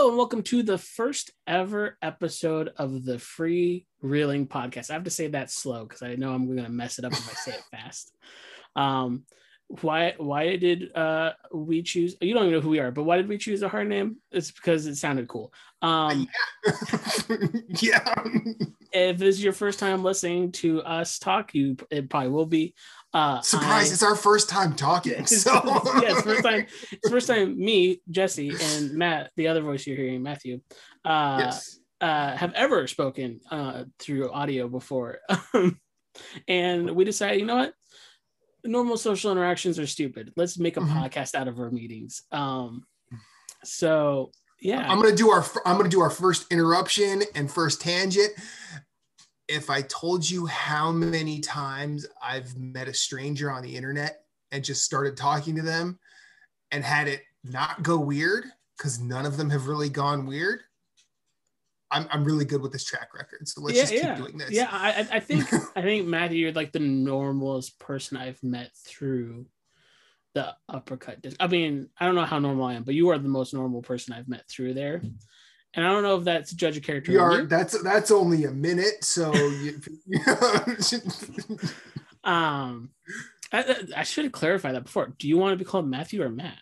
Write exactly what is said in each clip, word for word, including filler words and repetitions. Hello and welcome to the first ever episode of the Free Reeling podcast. I have to say that slow because I know I'm going to mess it up if I say it fast. Um, why why did uh, we choose? You don't even know who we are, but why did we choose a hard name? It's because it sounded cool. Um, yeah. If this is your first time listening to us talk, you it probably will be. Uh, Surprise! I, it's our first time talking. So yeah, it's first time. It's first time. Me, Jesse, and Matt, the other voice you're hearing, Matthew, uh, yes. uh, have ever spoken uh, through audio before, and we decided, you know what? Normal social interactions are stupid. Let's make a mm-hmm. podcast out of our meetings. Um, so yeah, I'm gonna do our. I'm gonna do our first interruption and first tangent. If I told you how many times I've met a stranger on the internet and just started talking to them and had it not go weird, because none of them have really gone weird, I'm I'm really good with this track record. So let's yeah, just keep yeah. doing this. Yeah, I, I think I think Matthew, you're like the normalest person I've met through the Uppercut. I mean, I don't know how normal I am, but you are the most normal person I've met through there. And I don't know if that's judge of character. You are, that's that's only a minute, so. You, um, I, I should have clarified that before. Do you want to be called Matthew or Matt?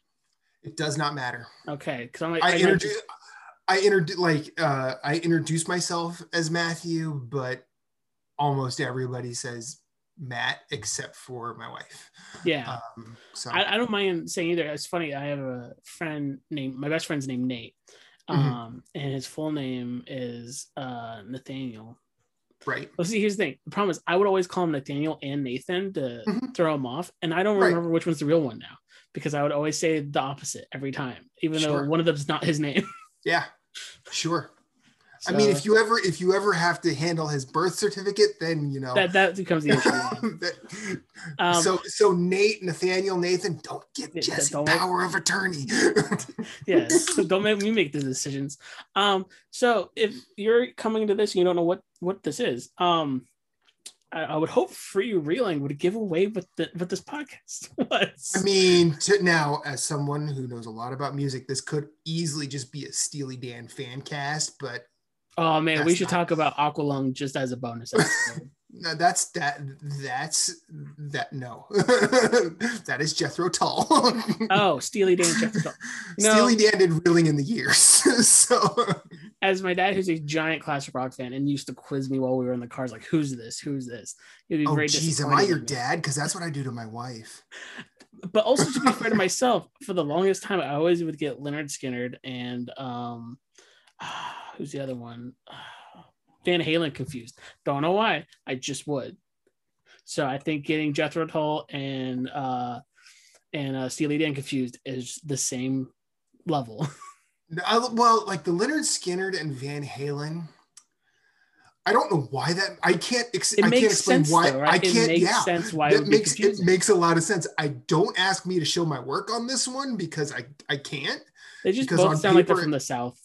It does not matter. Okay, because I'm like I, I introduce, just... I introduce like uh, I introduce myself as Matthew, but almost everybody says Matt except for my wife. Yeah, um, so I, I don't mind saying either. It's funny. I have a friend named my best friend's named Nate. Um, mm-hmm. And his full name is uh, Nathaniel. Right. Well, see, here's the thing. The problem is I would always call him Nathaniel and Nathan to mm-hmm. throw him off. And I don't right. remember which one's the real one now, because I would always say the opposite every time, even sure. though one of them's not his name. Yeah, sure. So, I mean, if you ever if you ever have to handle his birth certificate, then, you know. That that becomes the issue. that, um, so, so Nate, Nathaniel, Nathan, don't give yeah, Jesse don't power make, of attorney. yeah, so don't make me make the decisions. Um, so if you're coming to this and you don't know what, what this is, um, I, I would hope Free Reeling would give away what, the, what this podcast was. I mean, to, now, as someone who knows a lot about music, this could easily just be a Steely Dan fan cast, but... Oh man, that's we should not... talk about Aqualung just as a bonus episode. No, that's that. That's that. No, that is Jethro Tull. Oh, Steely Dan, Jethro Tull. No, Steely Dan did Reeling in the Years. So, as my dad, who's a giant classic rock fan, and used to quiz me while we were in the cars, like, "Who's this? Who's this?" It'd be oh, very geez, am I your dad? Because that's what I do to my wife. But also, to be fair to myself, for the longest time, I always would get Lynyrd Skynyrd and um. who's the other one? Van Halen confused. Don't know why. I just would. So I think getting Jethro Tull and uh, and uh, Steely Dan confused is the same level. I, well, like the Lynyrd Skynyrd and Van Halen. I don't know why that. I can't. Ex- it I makes can't explain sense, why. Though, right? I can't. It makes yeah. sense why it, it makes it makes a lot of sense. I don't ask me to show my work on this one because I I can't. They just both sound paper, like they're from the South.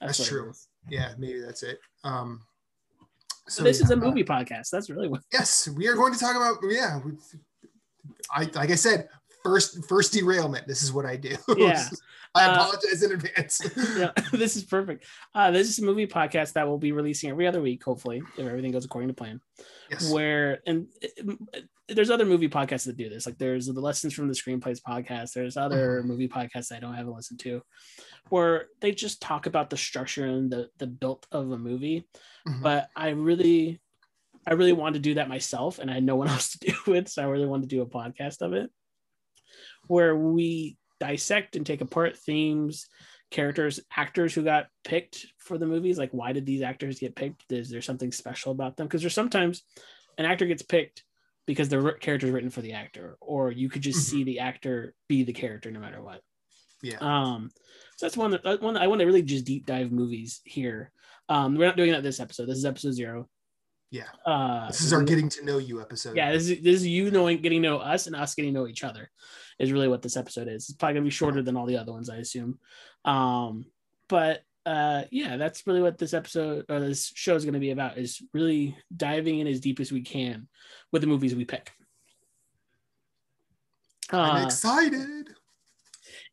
That's, that's true. Yeah, maybe that's it. Um, so this yeah, is a movie uh, podcast. That's really what. Yes, we are going to talk about. Yeah, we, I like I said, first first derailment. This is what I do. Yeah, I apologize uh, in advance. Yeah, this is perfect. Uh, this is a movie podcast that we'll be releasing every other week, hopefully, if everything goes according to plan. Yes. Where and it, it, there's other movie podcasts that do this. Like there's the Lessons from the Screenplays podcast. There's other mm-hmm. movie podcasts that I don't have a listen to, where they just talk about the structure and the the built of a movie. Mm-hmm. But I really, I really wanted to do that myself, and I had no one else to do it, so I really wanted to do a podcast of it, where we dissect and take apart themes, characters, actors who got picked for the movies. Like, why did these actors get picked? Is there something special about them? Because there's sometimes an actor gets picked because the character is written for the actor, or you could just mm-hmm. see the actor be the character no matter what. Yeah. Um, so that's one that, one that I want to really just deep dive movies here. Um, we're not doing that this episode. This is episode zero. Yeah. Uh, this is our getting to know you episode. Yeah. This is, this is you knowing, getting to know us, and us getting to know each other is really what this episode is. It's probably gonna be shorter than all the other ones, I assume. Um, but uh, yeah, that's really what this episode or this show is gonna be about, is really diving in as deep as we can with the movies we pick. Uh, I'm excited.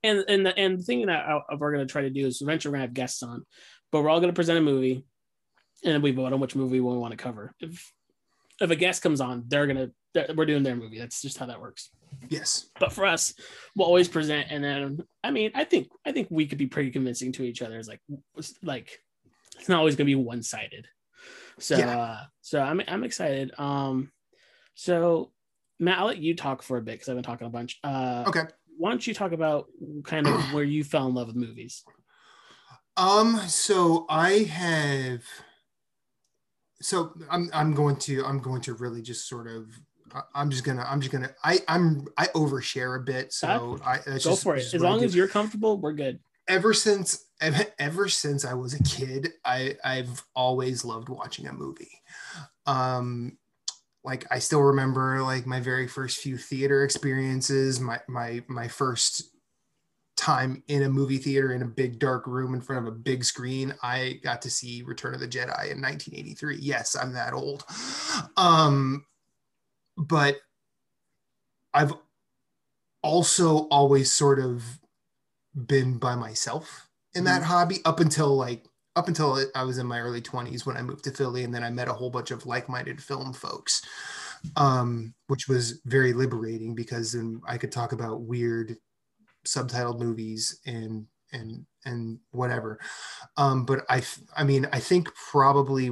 and and the, and the thing that I, I, we're going to try to do is eventually we're going to have guests on, but we're all going to present a movie, and then we vote on which movie we want to cover. If if a guest comes on, they're going to we're doing their movie. That's just how that works. Yes. But for us, we'll always present, and then I mean, I think I think we could be pretty convincing to each other. It's like like it's not always going to be one sided. So yeah. uh, so I'm I'm excited. Um, so Matt, I'll let you talk for a bit because I've been talking a bunch. Uh, okay. Why don't you talk about kind of where you fell in love with movies? Um. So I have. So I'm I'm going to I'm going to really just sort of I'm just gonna I'm just gonna I I'm I overshare a bit. So I that's go just, for it. As long as you're comfortable, we're good. Ever since ever since I was a kid, I I've always loved watching a movie. Um. Like I still remember like my very first few theater experiences, my my my first time in a movie theater in a big dark room in front of a big screen. I got to see Return of the Jedi in nineteen eighty-three. Yes, I'm that old. Um, but I've also always sort of been by myself in that mm-hmm. hobby up until like up until I was in my early twenties when I moved to Philly, and then I met a whole bunch of like-minded film folks, um, which was very liberating because then I could talk about weird subtitled movies and and and whatever. Um, but I, I mean, I think probably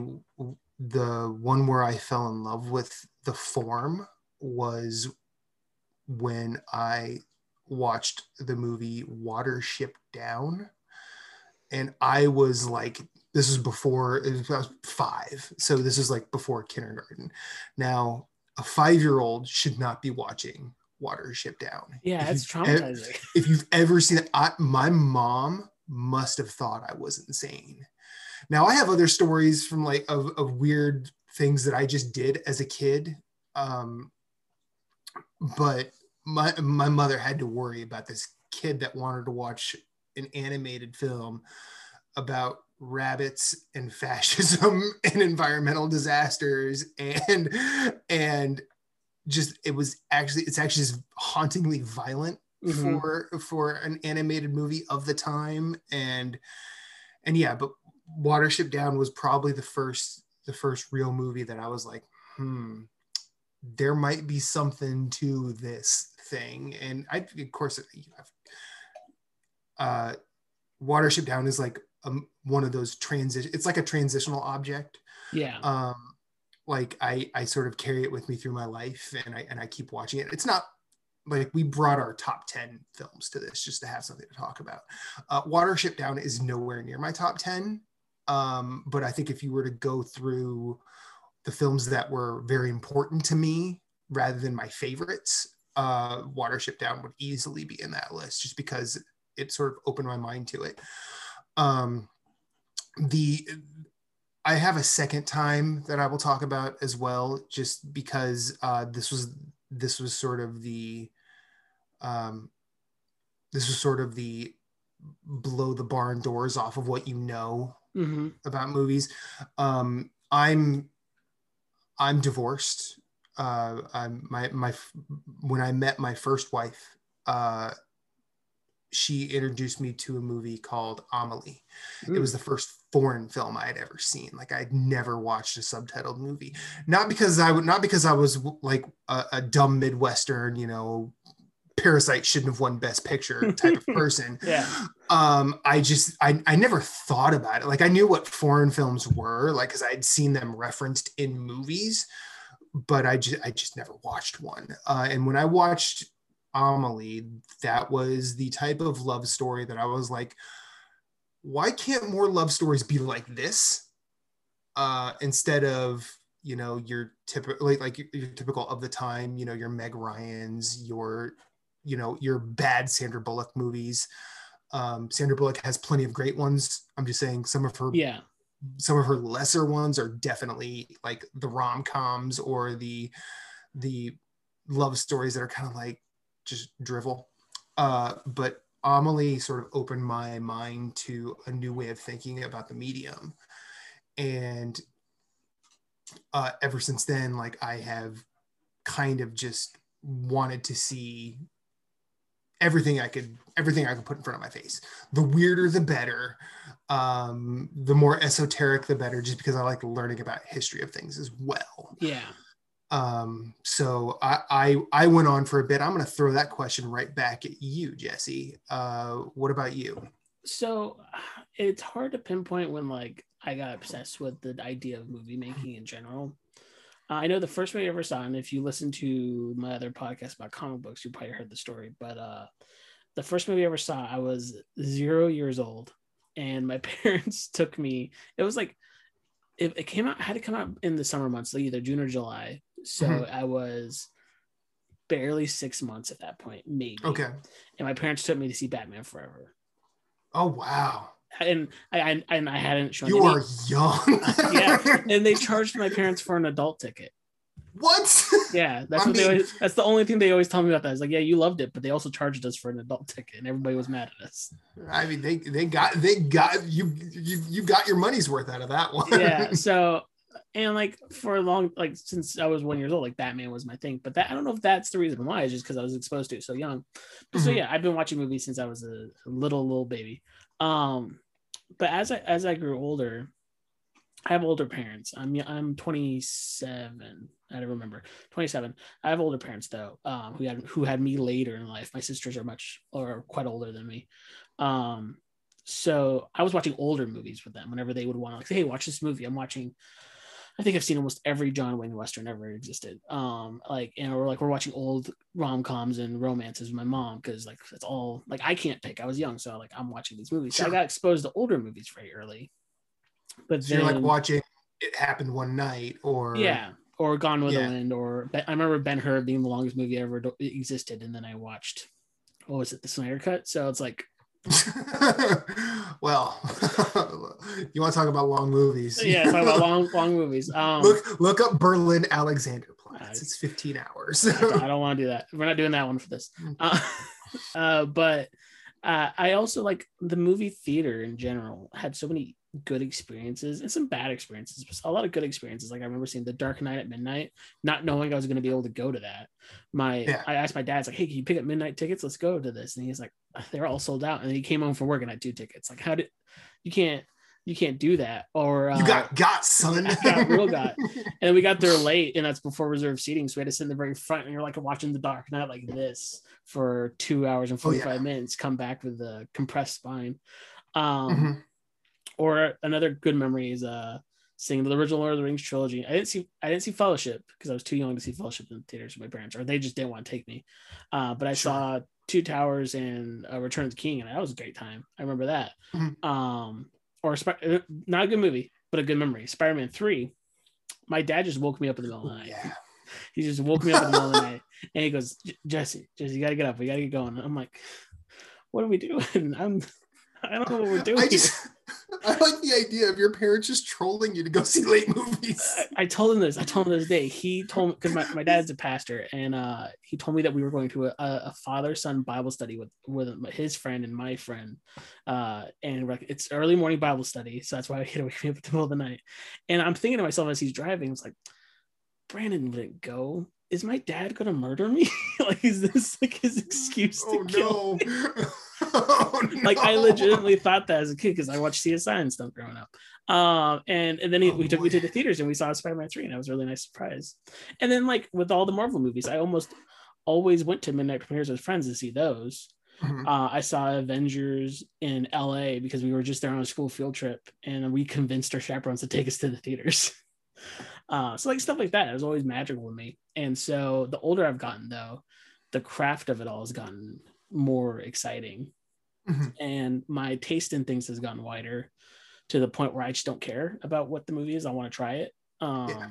the one where I fell in love with the form was when I watched the movie Watership Down. And I was like, this is before, I was five. So this is like before kindergarten. Now, a five-year-old should not be watching Watership Down. Yeah, it's traumatizing. Ever, if you've ever seen it, I, my mom must have thought I was insane. Now, I have other stories from like of, of weird things that I just did as a kid. Um, but my, my mother had to worry about this kid that wanted to watch an animated film about rabbits and fascism and environmental disasters and and just it was actually it's actually just hauntingly violent mm-hmm. for for an animated movie of the time and and yeah but Watership Down was probably the first the first real movie that I was like hmm there might be something to this thing. And I of course you know, I've Uh, Watership Down is like um, one of those transition. It's like a transitional object. Yeah. Um, like I, I sort of carry it with me through my life, and I and I keep watching it. It's not like we brought our top ten films to this just to have something to talk about. Uh, Watership Down is nowhere near my top ten, um, but I think if you were to go through the films that were very important to me rather than my favorites, uh, Watership Down would easily be in that list just because it sort of opened my mind to it. Um, the I have a second time that I will talk about as well, just because uh, this was this was sort of the um, this was sort of the blow the barn doors off of what you know mm-hmm. about movies. Um, I'm I'm divorced. Uh, I'm my my when I met my first wife. Uh, she introduced me to a movie called Amelie. Ooh. It was the first foreign film I had ever seen. Like I'd never watched a subtitled movie, not because I would, not because I was like a, a dumb Midwestern, you know, Parasite shouldn't have won Best Picture type of person. yeah. Um, I just, I, I never thought about it. Like I knew what foreign films were like, cause I'd seen them referenced in movies, but I just, I just never watched one. Uh, and when I watched Amelie, that was the type of love story that I was like, why can't more love stories be like this uh instead of you know your typical like, like your typical of the time you know your Meg Ryans, your you know your bad Sandra Bullock movies. um Sandra Bullock has plenty of great ones. I'm just saying some of her yeah some of her lesser ones are definitely like the rom-coms or the the love stories that are kind of like just drivel. Uh, but Amelie sort of opened my mind to a new way of thinking about the medium. And uh, ever since then, like I have kind of just wanted to see everything I could, everything I could put in front of my face. The weirder, the better. Um, the more esoteric, the better, just because I like learning about history of things as well. Yeah. Um, so I, I, I went on for a bit. I'm going to throw that question right back at you, Jesse. Uh, what about you? So it's hard to pinpoint when, like, I got obsessed with the idea of movie making in general. Uh, I know the first movie I ever saw, and if you listen to my other podcast about comic books, you probably heard the story, but, uh, the first movie I ever saw, I was zero years old, and my parents took me. It was like, it, it came out, had to come out in the summer months, like either June or July. So mm-hmm. I was barely six months at that point, maybe. Okay. And my parents took me to see Batman Forever. Oh, wow. And I, I and I hadn't shown you any. Are young. Yeah. And they charged my parents for an adult ticket. What? Yeah, that's I what mean, they always, that's the only thing they always tell me about that. It's like, yeah, you loved it, but they also charged us for an adult ticket, and everybody was mad at us. I mean, they they got they got you you you got your money's worth out of that one. Yeah. So, and like for a long like since I was one years old, like Batman was my thing. But that I don't know if that's the reason why. It's just because I was exposed to it so young. But mm-hmm. so yeah, I've been watching movies since I was a little little baby. Um, but as I as I grew older, I have older parents. I'm I'm twenty-seven. I don't remember. twenty-seven. I have older parents though, um, who had who had me later in life. My sisters are much or quite older than me. Um, so I was watching older movies with them whenever they would want to, like, hey, watch this movie. I'm watching. I think I've seen almost every John Wayne Western ever existed. Um, like, and we're like, we're watching old rom-coms and romances with my mom. Cause like, that's all like, I can't pick, I was young. So like, I'm watching these movies. Sure. So I got exposed to older movies very early, but so then, you're like watching It Happened One Night or, yeah, or Gone with yeah. the Wind, or I remember Ben-Hur being the longest movie ever existed. And then I watched, what was it? The Snyder Cut. So it's like, well, you want to talk about long movies? Yeah, talk about long, long movies. Um, look, look up Berlin Alexanderplatz. Uh, it's fifteen hours. I, don't, I don't want to do that. We're not doing that one for this. Uh, uh, but uh, I also like the movie theater in general. Had so many good experiences and some bad experiences, but a lot of good experiences. Like I remember seeing The Dark Knight at midnight, not knowing I was going to be able to go to that. My yeah. I asked my dad, it's like, hey, can you pick up midnight tickets? Let's go to this. And he's like, they're all sold out. And then he came home from work and I had two tickets. Like, how did you can't you can't do that? Or uh, you got got son. I got real got. And we got there late, and that's before reserved seating, so we had to sit in the very front. And you're like watching The Dark Knight like this for two hours and forty-five oh, yeah. minutes. Come back with a compressed spine. Um, mm-hmm. Or another good memory is uh, seeing the original Lord of the Rings trilogy. I didn't see I didn't see Fellowship because I was too young to see Fellowship in the theaters with my parents, or they just didn't want to take me. Uh, but I sure. saw Two Towers and uh, Return of the King, and that was a great time. I remember that. Mm-hmm. Um, or not a good movie, but a good memory. Spider-Man three. My dad just woke me up in the middle of the night. Yeah. He just woke me up in the middle of the night, and he goes, "Jesse, Jesse, you gotta get up. We gotta get going." And I'm like, "What are we doing? I'm I don't know what we're doing." I just- here. I like the idea of your parents just trolling you to go see late movies. I, I told him this. I told him this day. He told me, because my, my dad's a pastor, and uh, he told me that we were going to a, a father-son Bible study with, with his friend and my friend. Uh, and like, it's early morning Bible study, so that's why he had to wake me up in the middle of the night. And I'm thinking to myself as he's driving, I was like, Brandon wouldn't go. Is my dad going to murder me? Like, is this like his excuse to oh, kill no. me? Oh, no. Like, I legitimately thought that as a kid because I watched C S I and stuff growing up. Um, and, and then he, oh, we took me to the theaters and we saw Spider-Man three, and that was a really nice surprise. And then, like, with all the Marvel movies, I almost always went to midnight premieres with friends to see those. Mm-hmm. Uh, I saw Avengers in L A because we were just there on a school field trip, and we convinced our chaperones to take us to the theaters. Uh, so like stuff like that, it was always magical to me. And so the older I've gotten, though, the craft of it all has gotten more exciting, mm-hmm. and my taste in things has gotten wider to the point where I just don't care about what the movie is. I want to try it, um, yeah.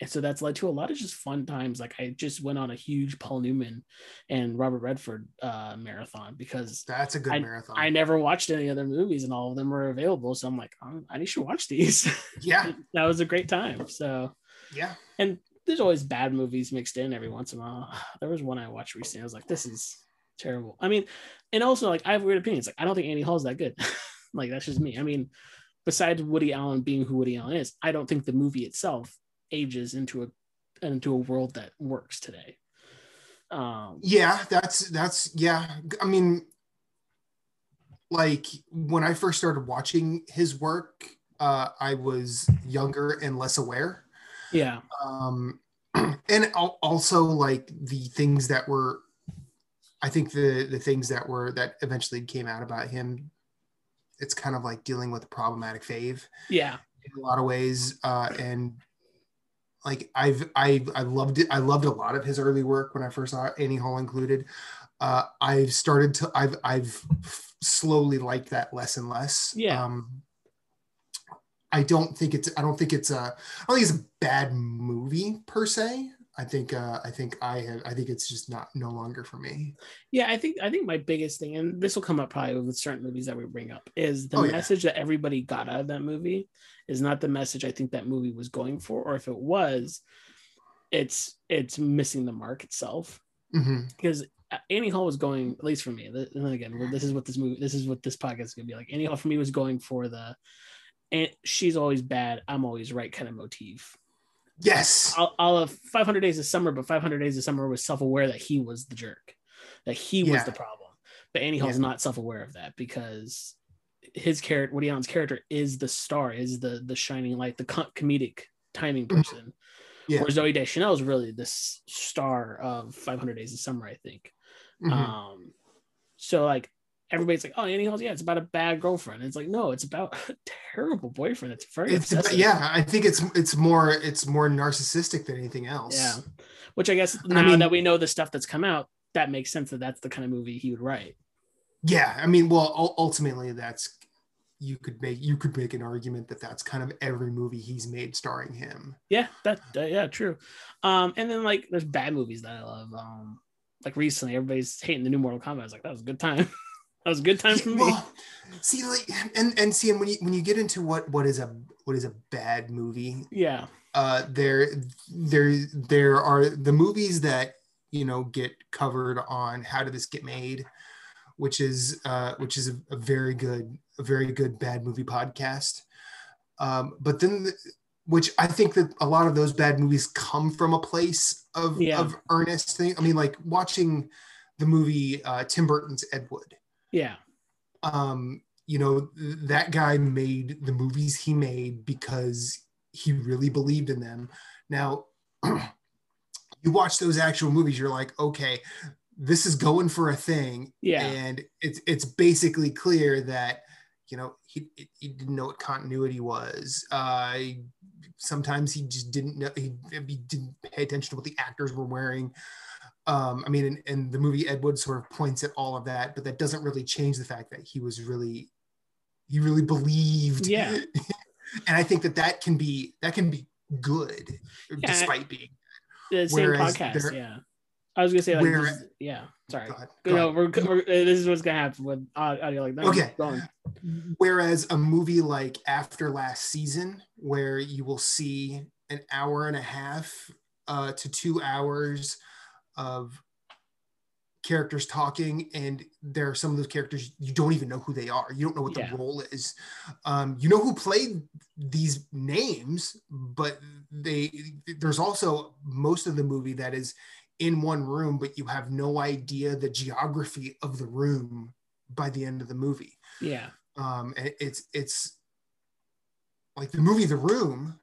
and so that's led to a lot of just fun times. Like I just went on a huge Paul Newman and Robert Redford uh, marathon because that's a good I, marathon. I never watched any other movies, and all of them were available, so I'm like, oh, I need to watch these. Yeah, that was a great time. So yeah, and there's always bad movies mixed in every once in a while. There was one I watched recently. I was like, this is terrible. I mean, and also like I have weird opinions. Like I don't think Annie Hall's that good. Like that's just me. I mean, besides Woody Allen being who Woody Allen is, I don't think the movie itself ages into a into a world that works today. Um, yeah, that's that's yeah. I mean, like when I first started watching his work, uh, I was younger and less aware. Yeah. Um, and also like the things that were, I think the the things that were that eventually came out about him, it's kind of like dealing with a problematic fave. Yeah. In a lot of ways, uh, and. Like I've I I loved it. I loved a lot of his early work when I first saw it, Annie Hall included. Uh, I've started to I've I've slowly liked that less and less. Yeah. Um, I don't think it's I don't think it's a I don't think it's a bad movie per se. I think uh, I think I have I think it's just not no longer for me. Yeah, I think I think my biggest thing, and this will come up probably with certain movies that we bring up, is the oh, message yeah. that everybody got out of that movie is not the message I think that movie was going for, or if it was, it's it's missing the mark itself. Mm-hmm. Because Annie Hall was going, at least for me, and again, this is what this movie, this is what this podcast is gonna be like. Annie Hall for me was going for the, and she's always bad, I'm always right kind of motif. Yes, all, all of five hundred Days of Summer, but five hundred Days of Summer was self-aware that he was the jerk, that he yeah. was the problem. But Annie Hall's yeah. not self-aware of that, because his character, Woody Allen's character, is the star, is the the shining light, the comedic timing person. Yeah. Where Zooey Deschanel is really the star of five hundred Days of Summer, I think. Mm-hmm. Um, so like everybody's like, oh, Annie Hall's yeah, it's about a bad girlfriend. It's like, no, it's about a terrible boyfriend. It's very it's about, yeah. I think it's it's more it's more narcissistic than anything else. Yeah, which I guess now I mean, that we know the stuff that's come out, that makes sense that that's the kind of movie he would write. Yeah, I mean, well, ultimately, that's you could make you could make an argument that that's kind of every movie he's made starring him. Yeah, that uh, yeah, true. Um, and then like there's bad movies that I love. Um, like recently, everybody's hating the new Mortal Kombat. I was like, that was a good time. That was a good time for me. Well, see, like, and and see, and when you when you get into what what is a what is a bad movie? Yeah. Uh, there there there are the movies that you know get covered on How Did This Get Made, which is uh, which is a, a very good a very good bad movie podcast. Um, but then, the, which I think that a lot of those bad movies come from a place of yeah. of earnest thing. I mean, like watching the movie uh, Tim Burton's Ed Wood. Yeah. Um, you know, that guy made the movies he made because he really believed in them. Now, you watch those actual movies, you're like, okay, this is going for a thing. Yeah. And it's it's basically clear that, you know, he, he didn't know what continuity was. Uh, sometimes he just didn't know, he, he didn't pay attention to what the actors were wearing. Um, I mean, and, and the movie Ed Wood sort of points at all of that, but that doesn't really change the fact that he was really, he really believed. Yeah. And I think that that can be, that can be good yeah, despite I, being the same whereas podcast. Yeah. I was going to say, like, where, is, yeah, sorry. Go ahead, go you know, we're, we're, this is what's going to happen with audio like that. Okay. Whereas a movie like After Last Season, where you will see an hour and a half uh, to two hours of characters talking, and there are some of those characters you don't even know who they are, you don't know what the yeah. role is, um you know who played these names, but they there's also most of the movie that is in one room, but you have no idea the geography of the room by the end of the movie. Yeah. Um and it's it's like the movie The Room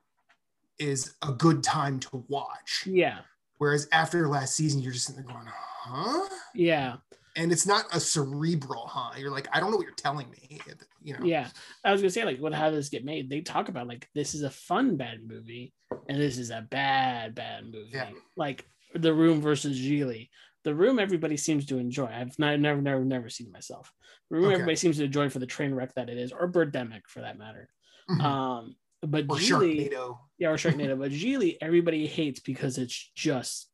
is a good time to watch. Yeah. Whereas After Last Season, you're just sitting there going, huh? Yeah. And it's not a cerebral, huh? You're like, I don't know what you're telling me. You know? Yeah. I was going to say, like, what, How Did This Get Made? They talk about, like, this is a fun, bad movie, and this is a bad, bad movie. Yeah. Like, The Room versus Geely. The Room, everybody seems to enjoy. I've not, never, never, never seen it myself. The Room, okay. everybody seems to enjoy for the train wreck that it is, or Birdemic, for that matter. Mm-hmm. Um, But or Geely, Sharknado. Yeah, or Sharknado. But Geely, everybody hates because it's just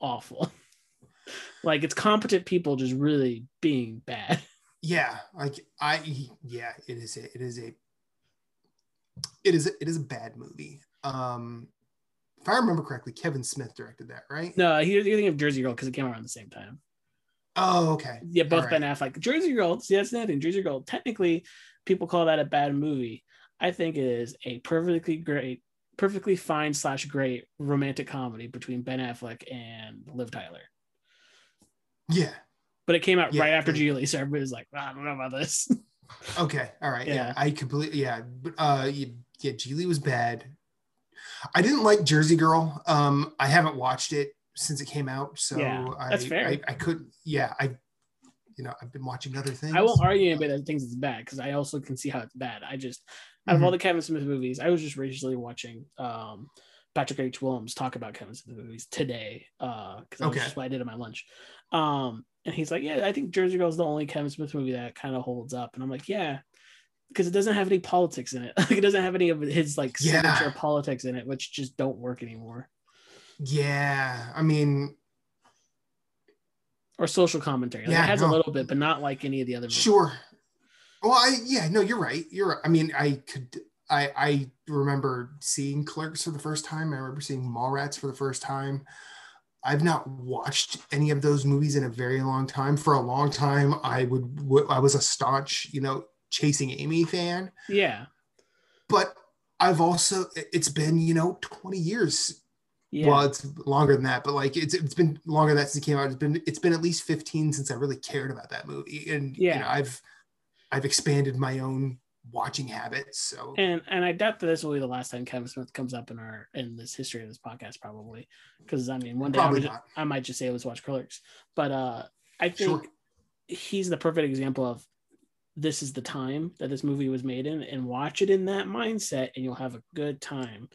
awful. Like, it's competent people just really being bad. Yeah, like I, yeah, it is. A, it is a. It is. A, it is a bad movie. Um, if I remember correctly, Kevin Smith directed that, right? No, you're thinking of Jersey Girl because it came out around the same time. Oh, okay. Yeah, both right. Ben Affleck, Jersey Girl. See, that's nothing. Jersey Girl. Technically, people call that a bad movie. I think it is a perfectly great, perfectly fine slash great romantic comedy between Ben Affleck and Liv Tyler. Yeah. But it came out yeah, right after Geely, so everybody's like, oh, I don't know about this. Okay. All right. Yeah. yeah. I completely, yeah. But, uh, yeah, Geely was bad. I didn't like Jersey Girl. Um, I haven't watched it since it came out. So yeah, I, that's fair. I, I couldn't, yeah. I, you know, I've been watching other things. I won't argue anybody that thinks it's bad, because I also can see how it's bad. I just, out mm-hmm. of all the Kevin Smith movies, I was just recently watching um, Patrick H. Williams talk about Kevin Smith movies today, because uh, that okay. was just what I did at my lunch. Um, and he's like, yeah, I think Jersey Girl is the only Kevin Smith movie that kind of holds up. And I'm like, yeah, because it doesn't have any politics in it. Like, it doesn't have any of his like yeah. signature politics in it, which just don't work anymore. Yeah, I mean... Or social commentary. Like, yeah, it has no. a little bit, but not like any of the other movies. Sure. Well, I yeah, no, you're right. You're right. I mean, I could I I remember seeing Clerks for the first time. I remember seeing Mallrats for the first time. I've not watched any of those movies in a very long time. For a long time, I would w- I was a staunch, you know, Chasing Amy fan. Yeah. But I've also it's been, you know, twenty years. Yeah. Well, it's longer than that, but like it's it's been longer than that since it came out. It's been it's been at least fifteen since I really cared about that movie, and yeah, you know, I've I've expanded my own watching habits. So and and I doubt that this will be the last time Kevin Smith comes up in our in this history of this podcast, probably, because I mean, one day I, would, I might just say let's watch Clerks, but uh, I think sure. he's the perfect example of this is the time that this movie was made in, and watch it in that mindset, and you'll have a good time.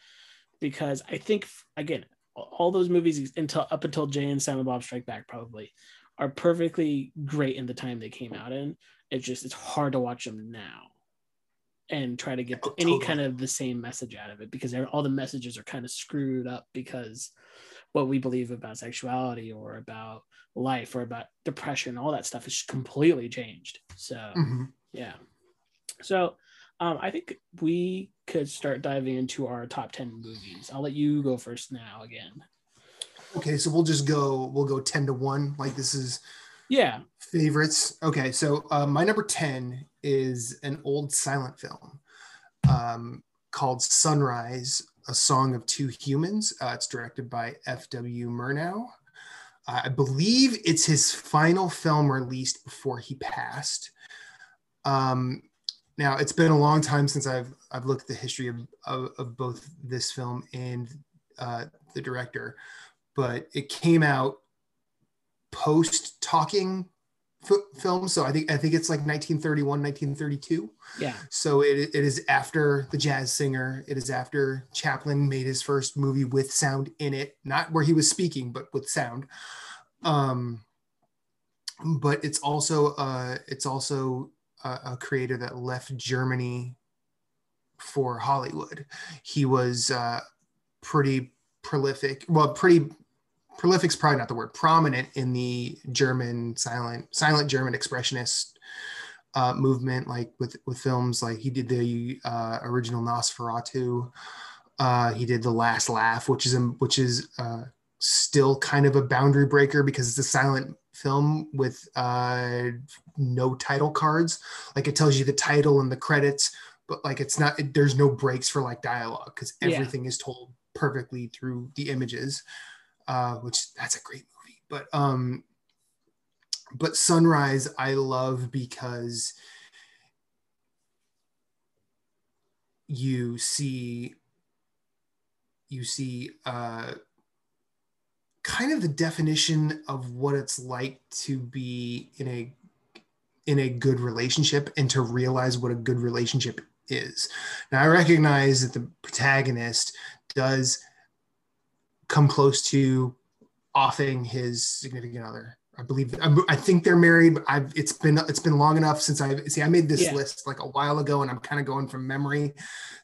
Because I think, again, all those movies until up until Jay and Silent Bob Strike Back probably are perfectly great in the time they came out in. It's just, it's hard to watch them now and try to get to any kind of the same message out of it, because all the messages are kind of screwed up because what we believe about sexuality or about life or about depression, all that stuff is completely changed. So, mm-hmm. yeah. So... Um, I think we could start diving into our top ten movies. I'll let you go first now again. Okay, so we'll just go, we'll go ten to one. Like this is yeah favorites. Okay, so uh, my number ten is an old silent film um, called Sunrise, A Song of Two Humans. Uh, it's directed by F W Murnau. Uh, I believe it's his final film released before he passed. Um, Now, it's been a long time since I've I've looked at the history of, of, of both this film and uh, the director, but it came out post-talking f- film, so I think I think it's like nineteen thirty-one, nineteen thirty-two. Yeah. So it it is after The Jazz Singer. It is after Chaplin made his first movie with sound in it, not where he was speaking, but with sound. Um, but it's also uh, it's also a creator that left Germany for Hollywood. He was uh, pretty prolific. Well, pretty prolific's probably not the word. Prominent in the German silent, silent German expressionist uh, movement, like with with films like he did the uh, original Nosferatu. Uh, he did The Last Laugh, which is a, which is uh, still kind of a boundary breaker because it's a silent film with uh no title cards. Like it tells you the title and the credits, but like it's not it, there's no breaks for like dialogue because everything yeah. is told perfectly through the images, uh which that's a great movie. But um but Sunrise I love because you see you see uh kind of the definition of what it's like to be in a in a good relationship and to realize what a good relationship is. Now, I recognize that the protagonist does come close to offing his significant other. I believe I think they're married, but I've it's been it's been long enough since I see I made this yeah. list like a while ago, and I'm kind of going from memory.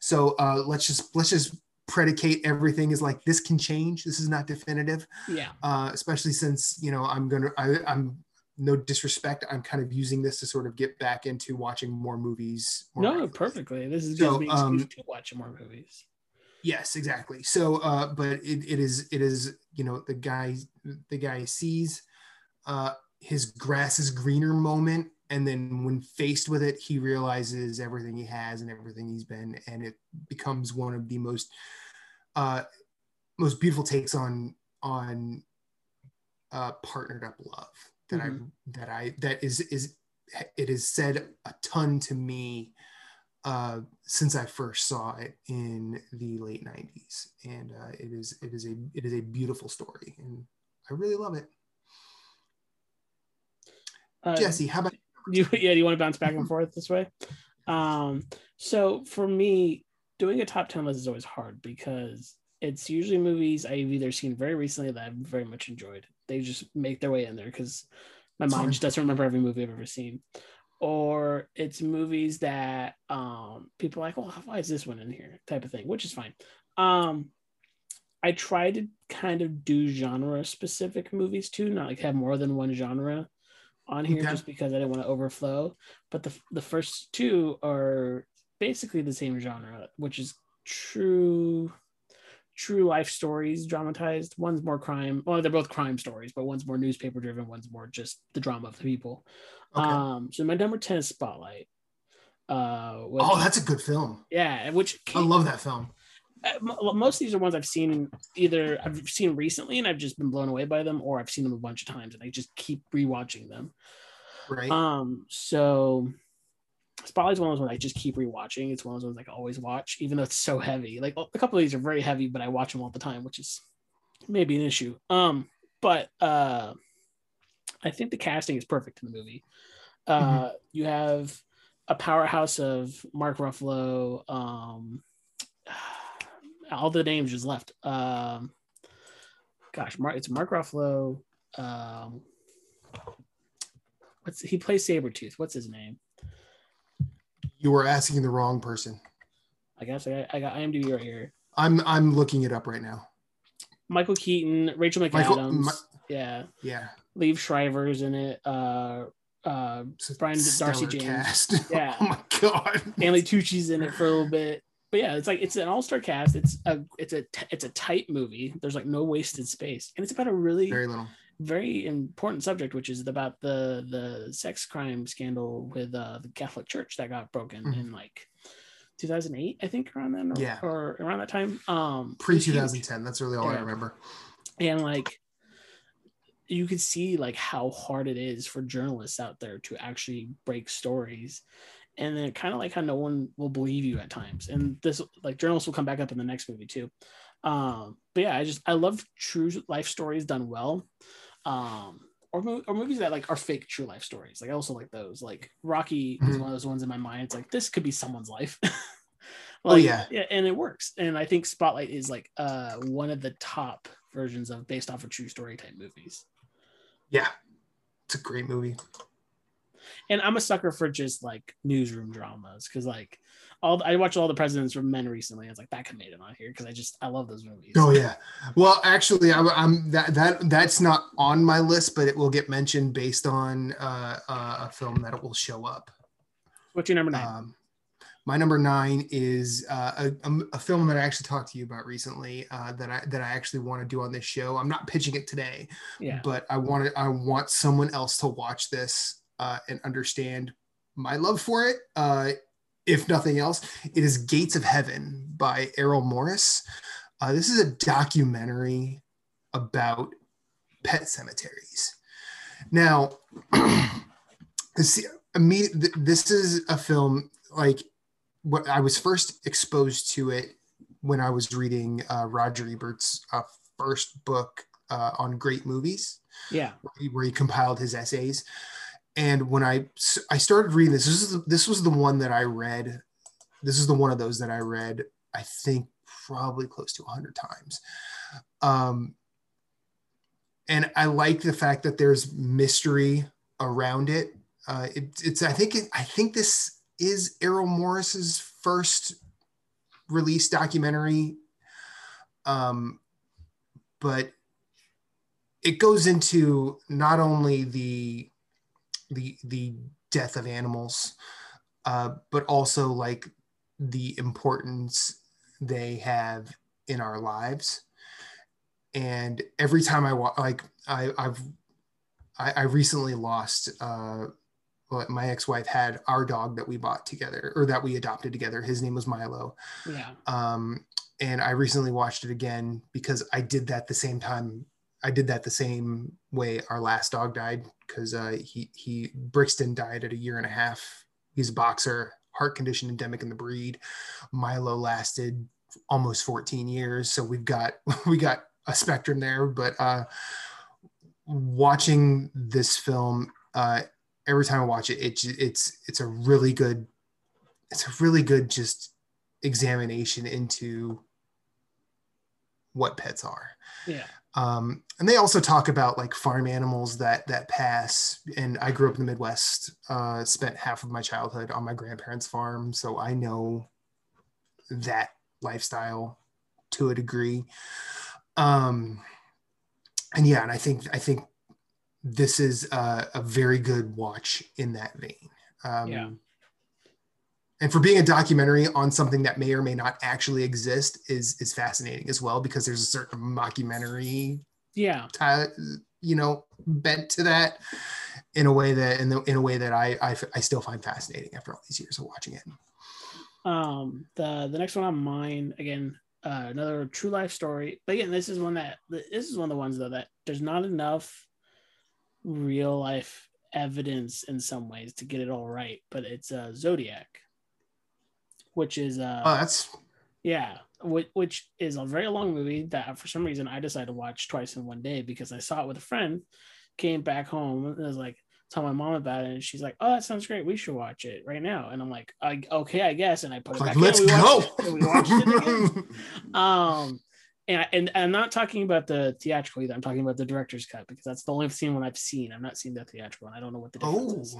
So uh, let's just let's just. predicate everything is like this can change, this is not definitive, yeah uh especially since, you know, i'm gonna I, i'm no disrespect, I'm kind of using this to sort of get back into watching more movies more no regularly. Perfectly, this is so, just um, to watch more movies. Yes, exactly. So uh but it, it is it is you know, the guy the guy sees uh his grass is greener moment, and then when faced with it, he realizes everything he has and everything he's been, and it becomes one of the most uh, most beautiful takes on on uh, partnered up love. that mm-hmm. I that I that is is it has said a ton to me uh, since I first saw it in the late nineties, and uh, it is it is a it is a beautiful story, and I really love it. Uh, Jesse, how about you? Yeah, do you want to bounce back and forth this way? Um, so for me, doing a top ten list is always hard because it's usually movies I've either seen very recently that I've very much enjoyed. They just make their way in there because my mind just doesn't remember every movie I've ever seen. Or it's movies that um, people are like, well, why is this one in here? Type of thing, which is fine. Um, I try to kind of do genre-specific movies too, not like have more than one genre on here, okay. just because I didn't want to overflow. But the the first two are basically the same genre, which is true... true life stories dramatized. One's more crime. Well, they're both crime stories, but one's more newspaper driven. One's more just the drama of the people. Okay. Um, so my number ten is Spotlight. Uh, which, oh, that's a good film. Yeah, which came, I love that film. Uh, most of these are ones I've seen either I've seen recently and I've just been blown away by them, or I've seen them a bunch of times and I just keep rewatching them. Right. Um. So. Spotlight's one of those ones I just keep rewatching. It's one of those ones I always watch, even though it's so heavy. Like a couple of these are very heavy, but I watch them all the time, which is maybe an issue. Um, but uh, I think the casting is perfect in the movie. Uh, mm-hmm. You have a powerhouse of Mark Ruffalo. Um, all the names just left. Um, gosh, Mark, it's Mark Ruffalo. Um, what's he plays Sabretooth? What's his name? You were asking the wrong person. I guess I got, I got IMDb right here. I'm I'm looking it up right now. Michael Keaton, Rachel McAdams, Michael, my, yeah, yeah. Liev Schreiber's in it. Uh, uh, Brian Darcy James. Cast. Yeah. Oh my god. Stanley Tucci's in it for a little bit, but yeah, it's like it's an all-star cast. It's a it's a it's a tight movie. There's like no wasted space, and it's about a really very little. very important subject, which is about the the sex crime scandal with uh, the Catholic Church that got broken mm-hmm. in like two thousand eight, I think, around then, or, yeah. or around that time. Um, pre twenty ten, that's really all yeah. I remember. And like, you could see like how hard it is for journalists out there to actually break stories. And then kind of like how no one will believe you at times. And this, like, journalists will come back up in the next movie too. Um, but yeah, I just, I love true life stories done well. Um, or, or movies that like are fake true life stories. Like I also like those, like Rocky mm-hmm. is one of those ones in my mind. It's like, this could be someone's life. like, oh yeah. yeah. And it works. And I think Spotlight is like, uh, one of the top versions of based off of true story type movies. Yeah. It's a great movie. And I'm a sucker for just like newsroom dramas. Cause like all, I watched all the Presidents Men recently. I was like, that could made it on here. Cause I just, I love those movies. Oh yeah. Well, actually I'm, I'm that, that that's not on my list, but it will get mentioned based on uh, a film that it will show up. What's your number nine? Um, my number nine is uh, a, a film that I actually talked to you about recently uh, that I that I actually want to do on this show. I'm not pitching it today, yeah. but I want I want someone else to watch this Uh, and understand my love for it. Uh, if nothing else, it is Gates of Heaven by Errol Morris. Uh, this is a documentary about pet cemeteries. Now, this, this is a film, like, what I was first exposed to it when I was reading uh, Roger Ebert's uh, first book uh, on great movies. Yeah. Where he, where he compiled his essays. And when I, I started reading this, this, is, this was the one that I read. This is the one of those that I read, I think, probably close to one hundred times. Um, and I like the fact that there's mystery around it. Uh, it it's, I think, it, I think this is Errol Morris's first released documentary. Um, but it goes into not only the the the death of animals, uh, but also like the importance they have in our lives. And every time I wa- like I I've I, I recently lost uh, well, my ex-wife had our dog that we bought together or that we adopted together. His name was Milo. Yeah. Um, and I recently watched it again because I did that the same time I did that the same way Our Last Dog died, because uh, he, he, Brixton died at a year and a half. He's a boxer, heart condition endemic in the breed. Milo lasted almost fourteen years. So we've got, we got a spectrum there, but uh, watching this film, uh, every time I watch it, it, it's, it's a really good, it's a really good, just examination into what pets are. Yeah. Um, and they also talk about like farm animals that, that pass. And I grew up in the Midwest, uh, spent half of my childhood on my grandparents' farm. So I know that lifestyle to a degree. Um, and yeah, and I think, I think this is a, a very good watch in that vein. Um, yeah. And for being a documentary on something that may or may not actually exist is is fascinating as well, because there's a certain mockumentary, yeah, type, you know, bent to that in a way that in, the, in a way that I, I I still find fascinating after all these years of watching it. Um, the the next one on mine, again, uh, another true life story, but again, this is one that this is one of the ones though that there's not enough real life evidence in some ways to get it all right, but it's uh, Zodiac. Which is uh, oh, that's yeah, which, which is a very long movie that for some reason I decided to watch twice in one day because I saw it with a friend, came back home and I was like, tell my mom about it, and she's like, oh, that sounds great, we should watch it right now. And I'm like, I, okay, I guess. And I put it back. Like, let's in, go. It, and we watched it again. um, and, I, and I'm not talking about the theatrical either. I'm talking about the director's cut because that's the only scene one I've seen. I'm not seeing the theatrical, and I don't know what the difference oh. is.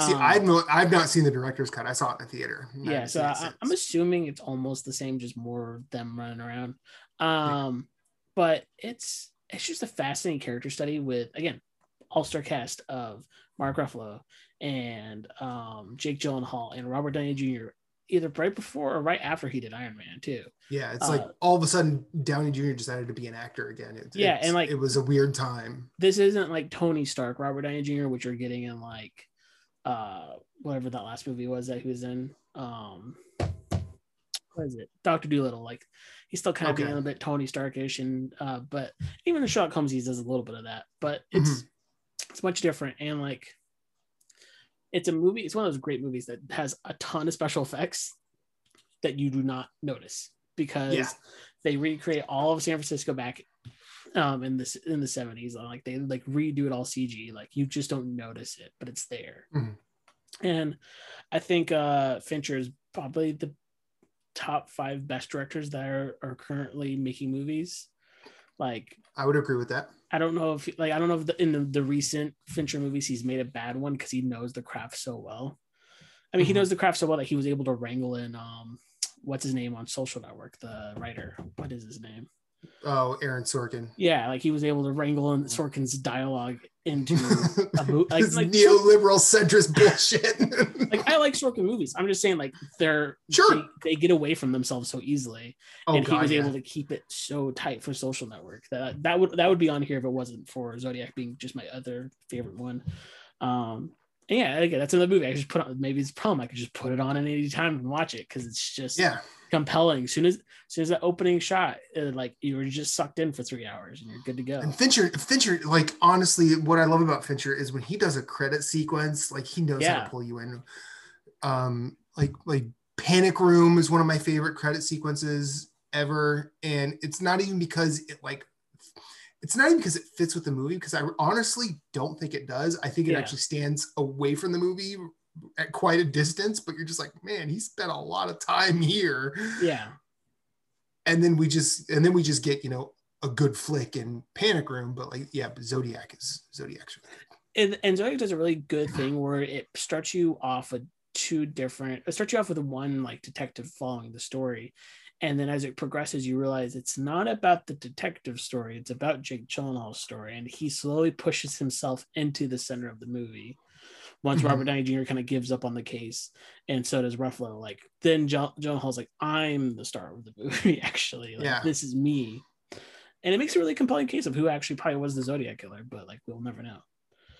See, um, I've not, I've not seen the director's cut. I saw it in the theater. Yeah, so I, I'm assuming it's almost the same, just more of them running around. Um, yeah. But it's it's just a fascinating character study with, again, all-star cast of Mark Ruffalo and um, Jake Gyllenhaal and Robert Downey Junior, either right before or right after he did Iron Man, too. Yeah, it's uh, like all of a sudden Downey Junior decided to be an actor again. It, yeah, and like... It was a weird time. This isn't like Tony Stark, Robert Downey Junior, which you're getting in like... uh whatever that last movie was that he was in, um what is it, Doctor Doolittle. Like he's still kind of okay. being a little bit Tony Starkish, and uh but even in Sherlock Holmes he does a little bit of that, but it's mm-hmm. it's much different. And like it's a movie, it's one of those great movies that has a ton of special effects that you do not notice because yeah. they recreate all of San Francisco back um in this in the seventies, like they like redo it all C G, like you just don't notice it, but it's there. Mm-hmm. And I think uh Fincher is probably the top five best directors that are, are currently making movies. Like I would agree with that. I don't know if like I don't know if the, in the, the recent Fincher movies he's made a bad one because he knows the craft so well. I mean mm-hmm. he knows the craft so well that he was able to wrangle in um what's his name on Social Network, the writer, what is his name? Oh, Aaron Sorkin. Yeah, like he was able to wrangle in Sorkin's dialogue into a movie. Like, like neoliberal centrist bullshit. Like I like Sorkin movies. I'm just saying, like they're sure they, they get away from themselves so easily, oh, and God, he was yeah. able to keep it so tight for Social Network. That that would that would be on here if it wasn't for Zodiac being just my other favorite one. Um, and yeah, again, that's another movie I could just put on. Maybe it's a problem. I could just put it on at any time and watch it because it's just yeah. compelling. Soon as soon as that opening shot, it, like you were just sucked in for three hours and you're good to go. And Fincher, Fincher, like honestly, what I love about Fincher is when he does a credit sequence, like he knows yeah. how to pull you in. Um, like like Panic Room is one of my favorite credit sequences ever, and it's not even because it like it's not even because it fits with the movie, because I honestly don't think it does. I think it yeah. actually stands away from the movie at quite a distance, but you're just like, man, he spent a lot of time here. Yeah. And then we just, and then we just get, you know, a good flick in Panic Room, but like, yeah, but Zodiac is Zodiac's really good. And, and Zodiac does a really good thing where it starts you off with two different, it starts you off with one like detective following the story. And then as it progresses, you realize it's not about the detective story. It's about Jake Gyllenhaal's story. And he slowly pushes himself into the center of the movie. Once mm-hmm. Robert Downey Junior kind of gives up on the case, and so does Ruffalo. Like then John John Hall's like, I'm the star of the movie, actually. Like yeah. this is me. And it makes a really compelling case of who actually probably was the Zodiac killer, but like we'll never know.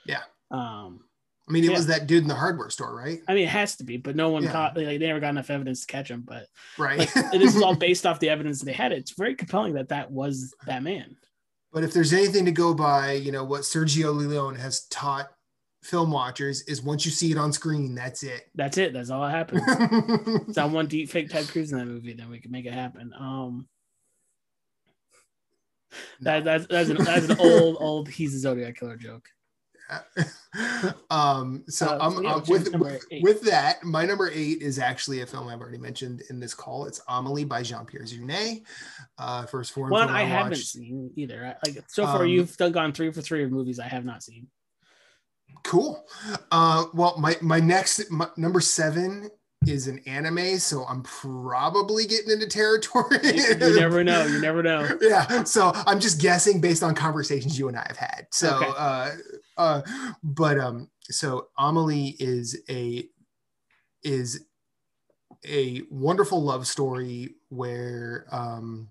Yeah. Um I mean it yeah. was that dude in the hardware store, right? I mean it has to be, but no one yeah. caught like they never got enough evidence to catch him. But right. Like, this is all based off the evidence that they had. It's very compelling that that was that man. But if there's anything to go by, you know, what Sergio Leone has taught film watchers is once you see it on screen, that's it. That's it. That's all that happens. So I want deep fake Ted Cruz in that movie, then we can make it happen. Um, that, that's that's an, that's an old old he's a Zodiac killer joke. um, so uh, I'm, so yeah, I'm with with, with that. My number eight is actually a film I've already mentioned in this call. It's Amelie by Jean-Pierre Jeunet. Uh, first foreign one film I, I haven't watched. seen either. I, like so far, um, you've done gone three for three of movies I have not seen. Cool. Uh, well, my my next my, number seven is an anime, so I'm probably getting into territory. you, you never know. You never know. Yeah. So I'm just guessing based on conversations you and I have had. So, okay. uh, uh, but um, so Amelie is a is a wonderful love story where um,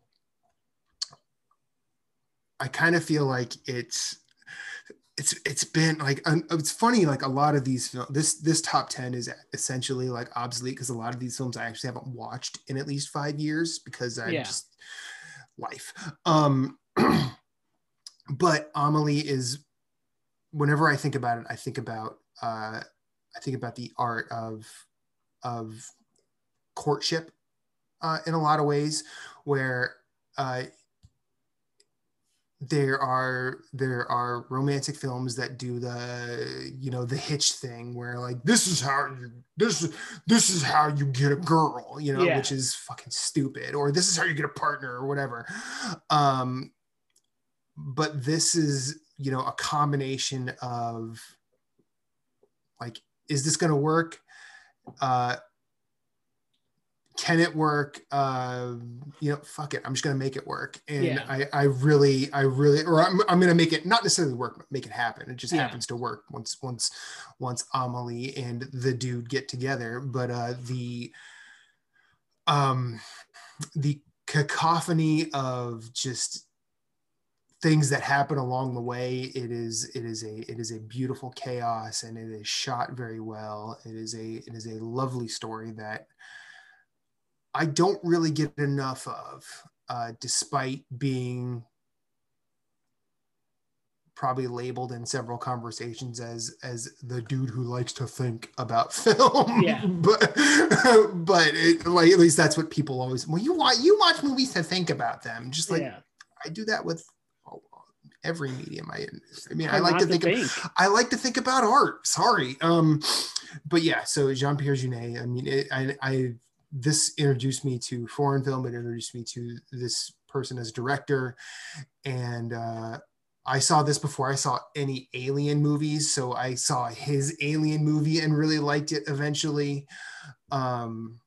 I kind of feel like it's. It's it's been like um, it's funny like a lot of these films this this top ten is essentially like obsolete because a lot of these films I actually haven't watched in at least five years because I yeah. just life um but Amelie is whenever I think about it I think about uh I think about the art of of courtship uh in a lot of ways where uh There are there are romantic films that do the you know the Hitch thing where like this is how you this this is how you get a girl you know yeah. which is fucking stupid or this is how you get a partner or whatever, um, but this is you know a combination of like is this gonna work, uh, can it work? Uh, you know, fuck it. I'm just going to make it work. And yeah. I, I really, I really, or I'm, I'm going to make it not necessarily work, but make it happen. It just yeah. happens to work once, once, once Amelie and the dude get together. But uh, the, um, the cacophony of just things that happen along the way. It is, it is a, it is a beautiful chaos and it is shot very well. It is a, it is a lovely story that, I don't really get enough of, uh, despite being probably labeled in several conversations as as the dude who likes to think about film. Yeah. but but it, like at least that's what people always. Well, you watch you watch movies to think about them. Just like yeah. I do that with every medium. I I mean I, I like to think, think. Of, I like to think about art. Sorry. Um, but yeah. So Jean-Pierre Jeunet. I mean, it, I I. This introduced me to foreign film. It introduced me to this person as director. And uh, I saw this before I saw any Alien movies. So I saw his Alien movie and really liked it eventually. Um,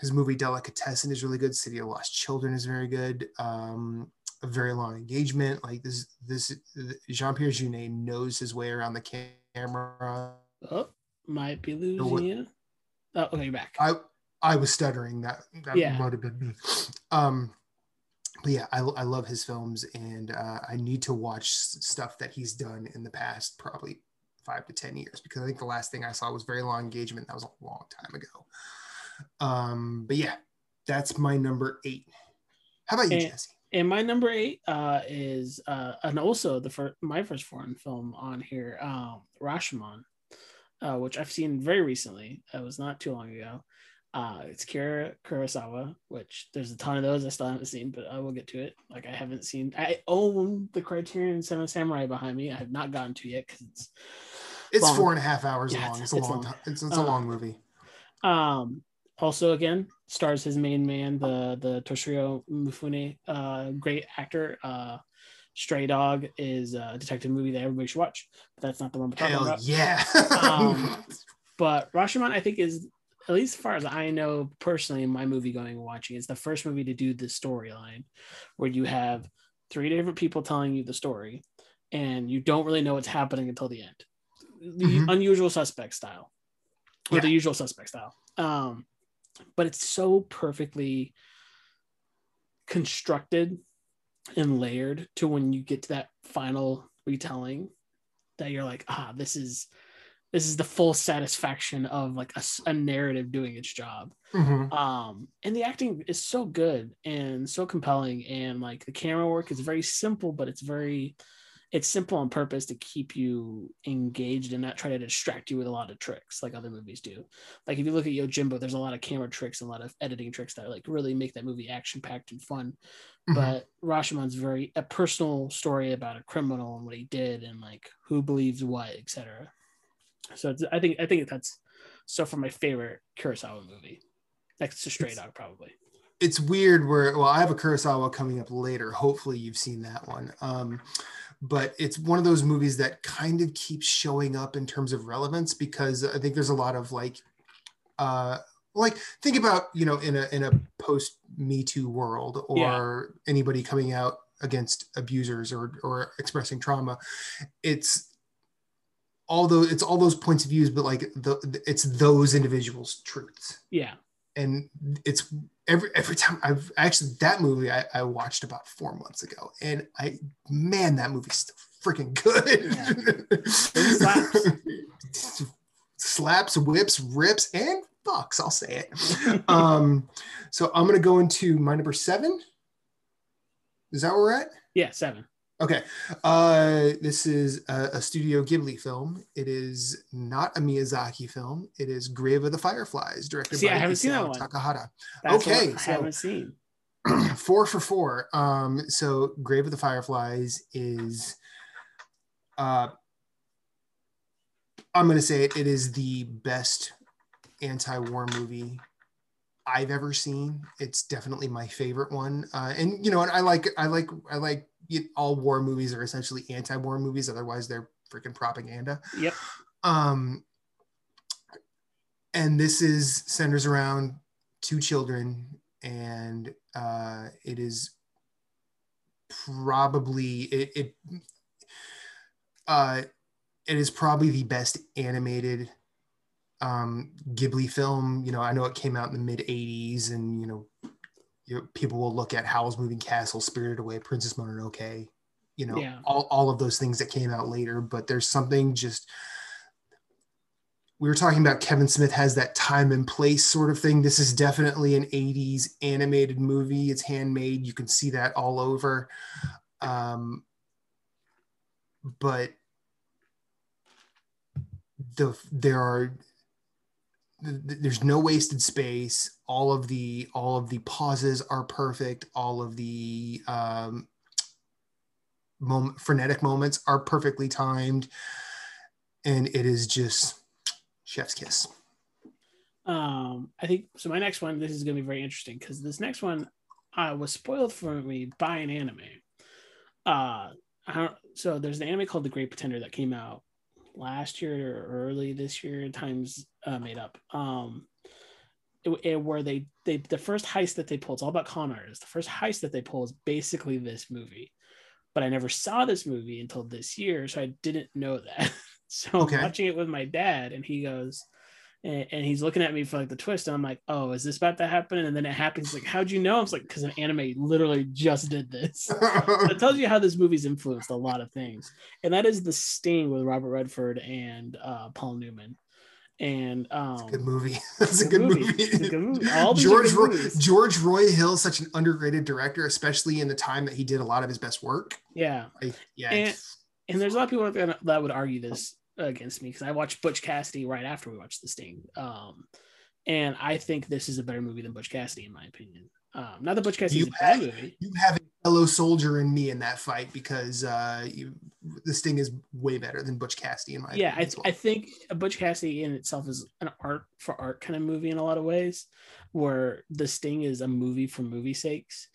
his movie Delicatessen is really good. City of Lost Children is very good. Um, a Very Long Engagement. Like this, this Jean-Pierre Jeunet knows his way around the camera. Oh, might be losing you. Oh, okay, you're back. I, I was stuttering. That, that yeah. might have been me. Um, but yeah, I, I love his films, and uh, I need to watch stuff that he's done in the past, probably five to ten years, because I think the last thing I saw was Very Long Engagement. That was a long time ago. Um, but yeah, that's my number eight. How about you, and, Jesse? And my number eight uh, is, uh, and also the first, my first foreign film on here, um, Rashomon, uh, which I've seen very recently. It was not too long ago. Uh, it's Akira Kurosawa, which there's a ton of those I still haven't seen, but I will get to it. Like I haven't seen, I own the Criterion Seven Samurai behind me. I have not gotten to yet because it's it's long. four and a half hours yeah, long. It's, it's a it's long, long. It's, it's a um, long movie. Um, also again stars his main man, the the Toshiro Mifune, uh, great actor. Uh, Stray Dog is a detective movie that everybody should watch. But that's not the one we're talking Hell about. Yeah. um, but Rashomon, I think is. At least as far as I know, personally, in my movie going and watching, it's the first movie to do this storyline where you have three different people telling you the story and you don't really know what's happening until the end. The mm-hmm. unusual suspect style or yeah. the usual suspect style. Um, but it's so perfectly constructed and layered to when you get to that final retelling that you're like, ah, this is This is the full satisfaction of like a, a narrative doing its job. Mm-hmm. Um, and the acting is so good and so compelling. And like the camera work is very simple, but it's very, it's simple on purpose to keep you engaged and not try to distract you with a lot of tricks like other movies do. Like if you look at Yojimbo, there's a lot of camera tricks and a lot of editing tricks that like really make that movie action packed and fun. Mm-hmm. But Rashomon's very a personal story about a criminal and what he did and like who believes what, et cetera. So it's, I think I think that's so far my favorite Kurosawa movie, next to Stray Dog probably. It's weird where, well, I have a Kurosawa coming up later. Hopefully you've seen that one. Um, but it's one of those movies that kind of keeps showing up in terms of relevance, because I think there's a lot of like, uh, like think about, you know, in a in a post Me Too world or yeah. anybody coming out against abusers or or expressing trauma. It's, although it's all those points of views, but like the, it's those individuals' truths. Yeah. And it's every, every time I've actually, that movie I, I watched about four months ago, and I, man, that movie's still freaking good. Yeah. Slaps. Slaps, whips, rips, and fucks. I'll say it. um, so I'm going to go into my number seven. Is that where we're at? Yeah. Seven. Okay, uh, this is a, a Studio Ghibli film. It is not a Miyazaki film. It is Grave of the Fireflies, directed See, by I haven't Isao seen that one. Takahata. That's okay, what I so haven't seen. four for four. Um, so Grave of the Fireflies is, uh, I'm going to say it, it is the best anti-war movie I've ever seen. It's definitely my favorite one. Uh, and, you know, and I like, I like, I like, all war movies are essentially anti-war movies, otherwise they're freaking propaganda. Yep. Um, and this is centers around two children, and uh, it is probably it it, uh, it is probably the best animated um, Ghibli film. You know, I know it came out in the mid eighties, and you know. People will look at Howl's Moving Castle, Spirited Away, Princess Mononoke, you know, yeah. all, all of those things that came out later. But there's something just, we were talking about Kevin Smith has that time and place sort of thing. This is definitely an eighties animated movie. It's handmade. You can see that all over. Um, but the there are... there's no wasted space. All of the all of the pauses are perfect. All of the um, moment, frenetic moments are perfectly timed, and it is just chef's kiss. Um, I think so. My next one, this is going to be very interesting because this next one uh, was spoiled for me by an anime. Uh, I don't, so there's an anime called The Great Pretender that came out last year or early this year, times uh, made up. Um, it, it, where they they the first heist that they pull, it's all about con artists. The first heist that they pull is basically this movie, but I never saw this movie until this year, so I didn't know that. So okay. I'm watching it with my dad, and he goes, and, and he's looking at me for like the twist, and I'm like, oh, is this about to happen? And then it happens. He's like, how'd you know? I was like, because an anime literally just did this. So it tells you how this movie's influenced a lot of things, and that is The Sting with Robert Redford and uh, Paul Newman. And um, it's a good movie. That's a good movie. movie. It's a good movie. All George good Roy, George Roy Hill, such an underrated director, especially in the time that he did a lot of his best work. Yeah, like, yeah. And, and there's a lot of people that, that would argue this against me because I watched Butch Cassidy right after we watched The Sting, um, and I think this is a better movie than Butch Cassidy in my opinion. Um, not that Butch Cassidy is a bad movie. You have a fellow soldier in me in that fight because uh, you, The Sting is way better than Butch Cassidy in my yeah, opinion. Yeah, I, th- well. I think Butch Cassidy in itself is an art for art kind of movie in a lot of ways, where The Sting is a movie for movie sakes,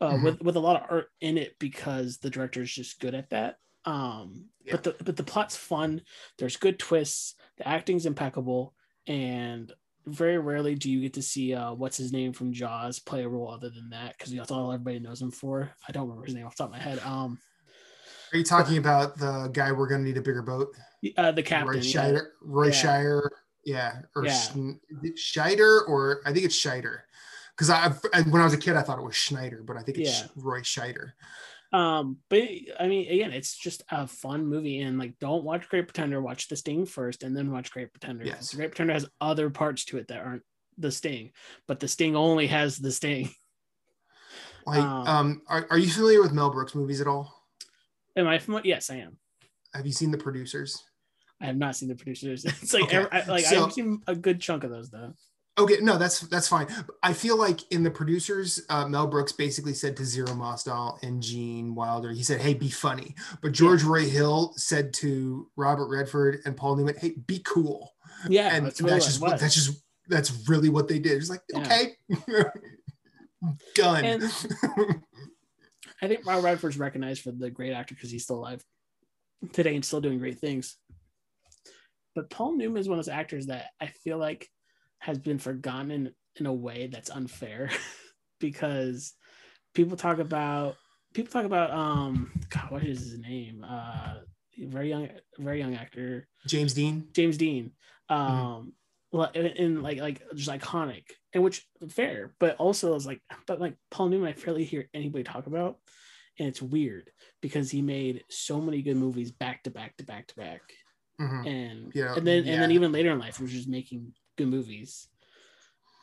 uh, mm-hmm. with with a lot of art in it because the director is just good at that. Um, yeah. But the but the plot's fun. There's good twists. The acting's impeccable, and very rarely do you get to see uh, what's his name from Jaws play a role other than that, because that's all everybody knows him for. I don't remember his name off the top of my head. Um, Are you talking about the guy we're going to need a bigger boat? Uh, the captain. Roy Scheider. Yeah. Roy yeah. Shire. Yeah. Or yeah. Scheider, or I think it's Scheider. Because I, when I was a kid, I thought it was Schneider, but I think it's yeah. Roy Scheider. Um, but I mean, again, it's just a fun movie, and like, don't watch Great Pretender, watch The Sting first and then watch Great Pretender. Yes. Great Pretender has other parts to it that aren't The Sting, but The Sting only has The Sting. Like, um, um are, are you familiar with Mel Brooks movies at all? Am I familiar? Yes, I am. Have you seen The Producers? I have not seen The Producers. It's like, okay. I, like so, I've seen a good chunk of those though. Okay, no, that's that's fine. I feel like in The Producers, uh, Mel Brooks basically said to Zero Mostel and Gene Wilder, he said, hey, be funny. But George yeah. Roy Hill said to Robert Redford and Paul Newman, hey, be cool. Yeah, and that's, that's just what, that's just that's really what they did. It's like, yeah. okay, done. And, I think Robert Redford's recognized for the great actor because he's still alive today and still doing great things. But Paul Newman is one of those actors that I feel like has been forgotten in, in a way that's unfair because people talk about people talk about um God, what is his name? Uh very young very young actor. James Dean. James Dean. Um mm-hmm. in, in like like just iconic, and which fair, but also is like but like Paul Newman I fairly hear anybody talk about. And it's weird because he made so many good movies back to back to back to back. Mm-hmm. And yeah, and then yeah. and then even later in life he was just making good movies.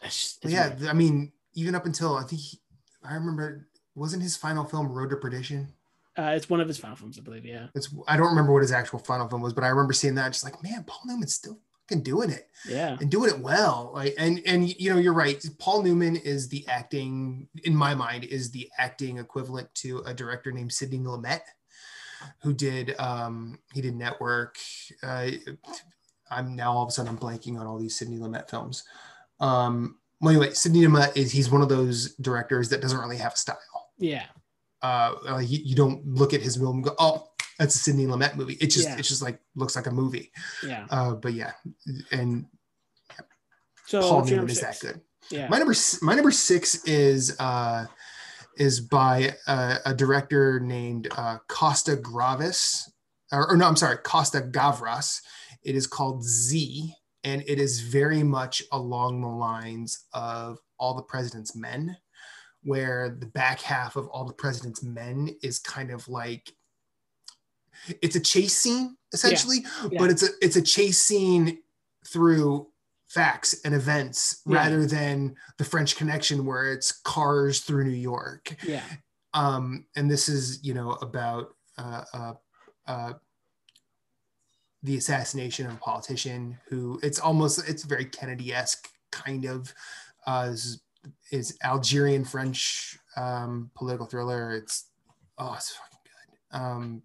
It's, it's yeah, weird. I mean, even up until I think he, I remember, wasn't his final film Road to Perdition? Uh, it's one of his final films, I believe. Yeah, it's I don't remember what his actual final film was, but I remember seeing that. Just like, man, Paul Newman's still fucking doing it. Yeah, and doing it well. Like, and and you know, you're right. Paul Newman is the acting, in my mind, is the acting equivalent to a director named Sidney Lumet, who did um he did Network. Uh, I'm now all of a sudden I'm blanking on all these Sidney Lumet films. Um, well, anyway, Sidney Lumet is he's one of those directors that doesn't really have a style. Yeah. Uh, you, you don't look at his film and go, oh, that's a Sidney Lumet movie. It just yeah. it just like looks like a movie. Yeah. Uh, but yeah, and yeah. So Paul Newman is that good. Yeah. My number my number six is uh, is by a, a director named uh, Costa Gavras, or, or no, I'm sorry, Costa Gavras. It is called Z, and it is very much along the lines of All the President's Men, where the back half of All the President's Men is kind of like, it's a chase scene essentially, yeah. Yeah. but it's a it's a chase scene through facts and events yeah. rather than The French Connection, where it's cars through New York. Yeah. Um, and this is, you know, about uh, uh, uh, the assassination of a politician who it's almost, it's very Kennedy-esque kind of, uh, is, is Algerian French um, political thriller. It's, oh, it's fucking good. Um,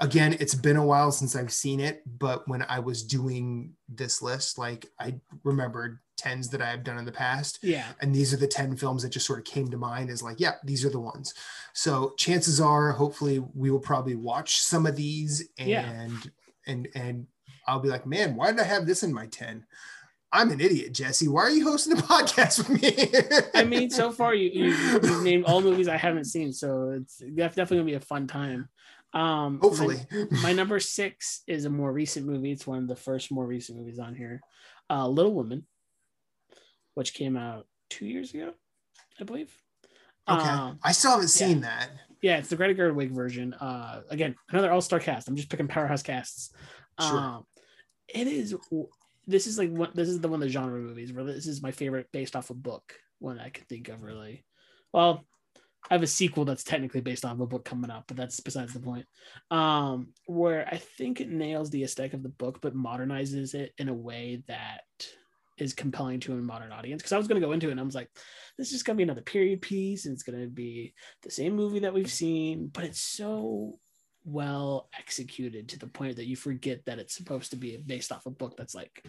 again, it's been a while since I've seen it, but when I was doing this list, like I remembered tens that I've done in the past. Yeah. And these are the ten films that just sort of came to mind as like, yeah, these are the ones. So chances are, hopefully we will probably watch some of these and, yeah. And and I'll be like, man, why did I have this in my ten? I'm an idiot, Jesse. Why are you hosting a podcast with me? I mean, so far you, you, you've named all movies I haven't seen, so it's definitely gonna be a fun time. Um, Hopefully. My, my number six is a more recent movie. It's one of the first more recent movies on here, uh, Little Women, which came out two years ago, I believe. Okay, um, I still haven't seen yeah. that. Yeah, it's the Greta Gerwig version. Uh, again, another all-star cast. I'm just picking powerhouse casts. Sure. Um, it is. This is like one. This is the one of the genre movies where this is my favorite, based off a book. One I can think of really. Well, I have a sequel that's technically based off a book coming up, but that's besides the point. Um, where I think it nails the aesthetic of the book, but modernizes it in a way that is compelling to a modern audience. Because I was going to go into it and I was like, this is going to be another period piece and it's going to be the same movie that we've seen, but it's so well executed to the point that you forget that it's supposed to be based off a book that's like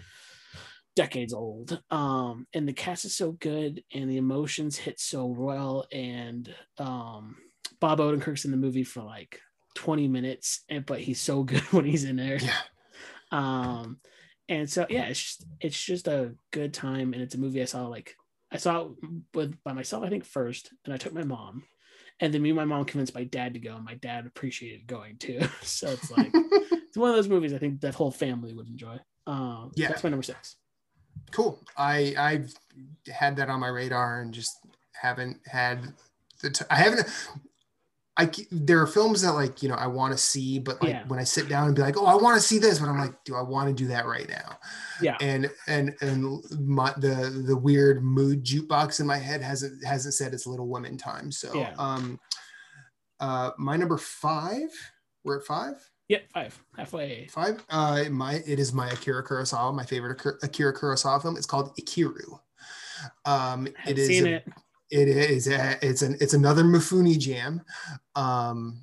decades old. Um, and the cast is so good and the emotions hit so well. And um, Bob Odenkirk's in the movie for like twenty minutes, and but he's so good when he's in there. Yeah. Um, And so, yeah, it's just, it's just a good time. And it's a movie I saw, like, I saw it with, by myself, I think, first. And I took my mom. And then me and my mom convinced my dad to go. And my dad appreciated going, too. So it's like, it's one of those movies I think that whole family would enjoy. Um, yeah. That's my number six. Cool. I, I've had that on my radar and just haven't had the t- I haven't... I, there are films that, like, you know, I want to see, but like yeah. when I sit down and be like, oh, I want to see this, but I'm like, do I want to do that right now? Yeah. And, and, and my, the, the weird mood jukebox in my head hasn't, hasn't said it's Little Women time. So, yeah. um, uh, my number five, we're at five. Yep. Yeah, five. Halfway. Five. Uh, my, it is my Akira Kurosawa, my favorite Akira Kurosawa film. It's called Ikiru. Um, I've it is, seen a, it. It is. It's an. It's another Mifune jam. Um,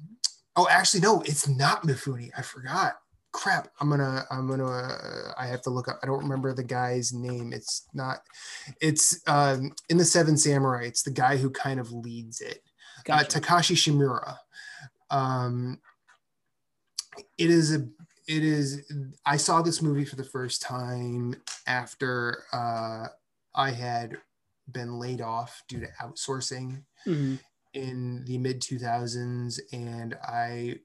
oh, actually, no, it's not Mifune. I forgot. Crap. I'm gonna. I'm gonna. Uh, I have to look up. I don't remember the guy's name. It's not. It's um, in the Seven Samurai. It's the guy who kind of leads it. Gotcha. Uh, Takashi Shimura. Um, it is a. It is. I saw this movie for the first time after uh, I had been laid off due to outsourcing mm-hmm. in the mid two thousands, and I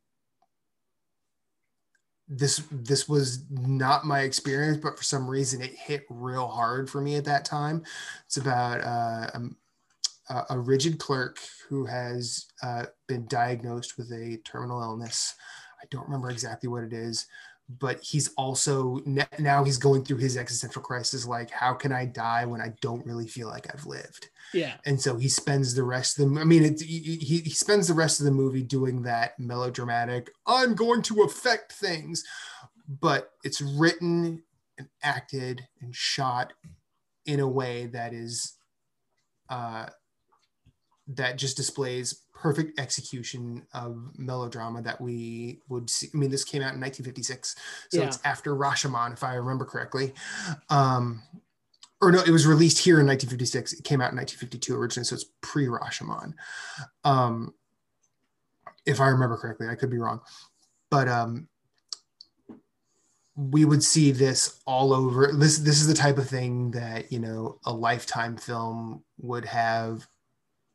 this this was not my experience, but for some reason it hit real hard for me at that time. It's about uh, a, a rigid clerk who has uh, been diagnosed with a terminal illness. I don't remember exactly what it is, but he's also now he's going through his existential crisis. Like, how can I die when I don't really feel like I've lived? Yeah. And so he spends the rest of the, I mean, it, he, he spends the rest of the movie doing that melodramatic, I'm going to affect things, but it's written and acted and shot in a way that is, uh, that just displays perfect execution of melodrama that we would see. I mean, this came out in nineteen fifty-six, so yeah. it's after Rashomon, if I remember correctly. Um, or no, it was released here in nineteen fifty-six. It came out in nineteen fifty-two originally, so it's pre-Rashomon. Um, if I remember correctly, I could be wrong. But um, we would see this all over. This, this is the type of thing that, you know, a Lifetime film would have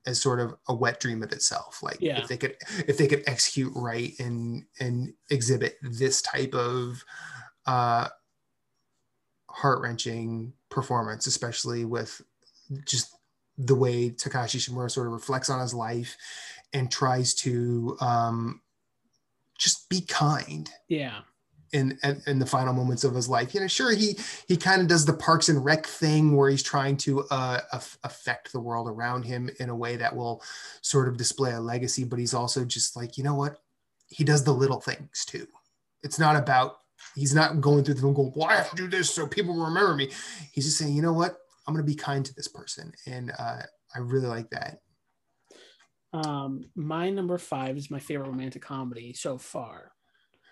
as sort of a wet dream of itself. Like yeah. if they could, if they could execute right and, and exhibit this type of uh, heart-wrenching performance, especially with just the way Takashi Shimura sort of reflects on his life and tries to um, just be kind. Yeah. In, in, in the final moments of his life, you know, sure he he kind of does the Parks and Rec thing where he's trying to uh, af- affect the world around him in a way that will sort of display a legacy, but he's also just like, you know what, he does the little things too. It's not about, he's not going through them going, well, I have to do this so people will remember me. He's just saying, you know what, I'm going to be kind to this person, and uh, I really like that. Um, my number five is my favorite romantic comedy so far.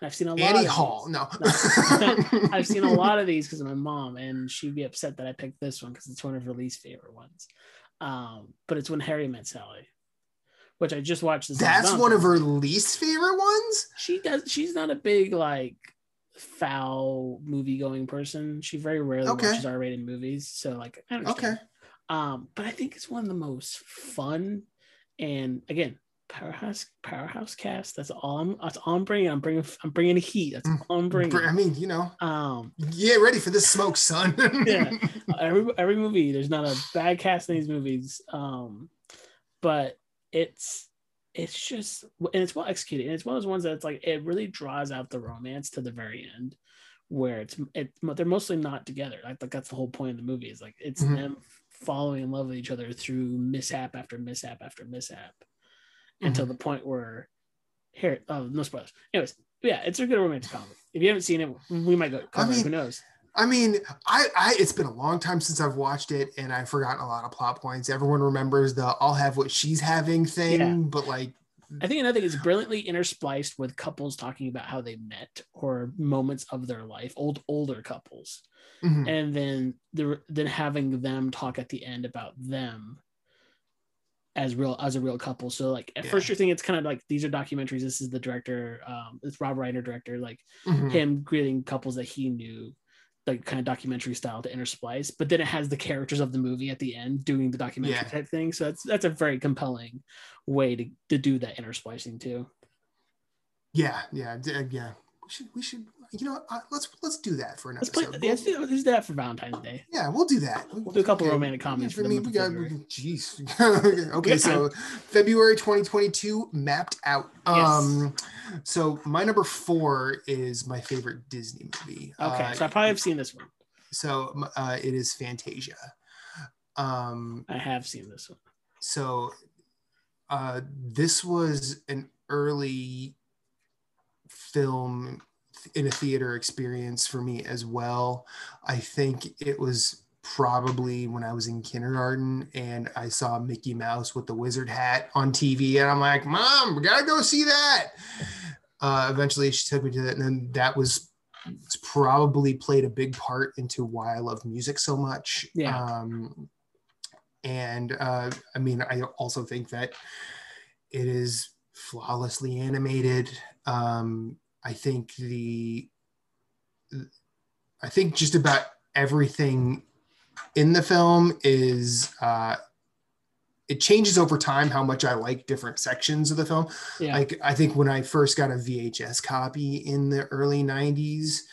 I've seen a lot Annie of Hall. No. no. I've seen a lot of these because of my mom, and she'd be upset that I picked this one because it's one of her least favorite ones. Um, but it's When Harry Met Sally, which I just watched this. That's one of her least favorite ones? She does she's not a big like foul movie going person. She very rarely okay. watches R-rated movies. So like I don't know. Okay. Um, but I think it's one of the most fun, and again, Powerhouse, powerhouse cast. That's all I'm. That's all I'm bringing. I'm bringing. I'm bringing heat. That's all I'm bringing. I mean, you know. Um. Yeah, ready for this smoke, son. yeah. Every every movie, there's not a bad cast in these movies. Um, but it's it's just, and it's well executed, and it's one of those ones that's like it really draws out the romance to the very end, where it's it. They're mostly not together. I think that's the whole point of the movie. Is like it's mm-hmm. them falling in love with each other through mishap after mishap after mishap. Until the point where Harry, oh, no spoilers. Anyways, yeah, it's a good romantic comedy. If you haven't seen it, we might go. I mean, who knows? I mean, I, I, it's been a long time since I've watched it, and I've forgotten a lot of plot points. Everyone remembers the "I'll have what she's having" thing, yeah. but like, I think another thing is brilliantly interspliced with couples talking about how they met or moments of their life, old older couples, mm-hmm. and then the then having them talk at the end about them. As real as a real couple, so like at yeah. first you're thinking it's kind of like these are documentaries. This is the director, um, it's Rob Reiner director, like mm-hmm. him creating couples that he knew, like kind of documentary style to intersplice. But then it has the characters of the movie at the end doing the documentary yeah. type thing. So that's that's a very compelling way to, to do that intersplicing too. Yeah, yeah, yeah. We should we should you know, uh, let's let's do that for an let's episode. Play, we'll, let's, do, let's do that for Valentine's Day. Yeah, we'll do that. We'll, we'll do a couple okay. romantic comedies for me. We got, jeez. Okay, so February twenty twenty-two mapped out. Um, yes. So my number four is my favorite Disney movie. Okay, uh, so I probably have seen this one. So uh, it is Fantasia. Um, I have seen this one. So uh, this was an early film in a theater experience for me as well. I think it was probably when I was in kindergarten and I saw Mickey Mouse with the wizard hat on T V, and I'm like, Mom, we gotta go see that. Uh, eventually she took me to that, and then that was it's probably played a big part into why I love music so much. Yeah. Um, and uh, I mean, I also think that it is flawlessly animated. Um, I think the, I think just about everything in the film is, uh, it changes over time how much I like different sections of the film. Yeah. Like, I think when I first got a V H S copy in the early nineties,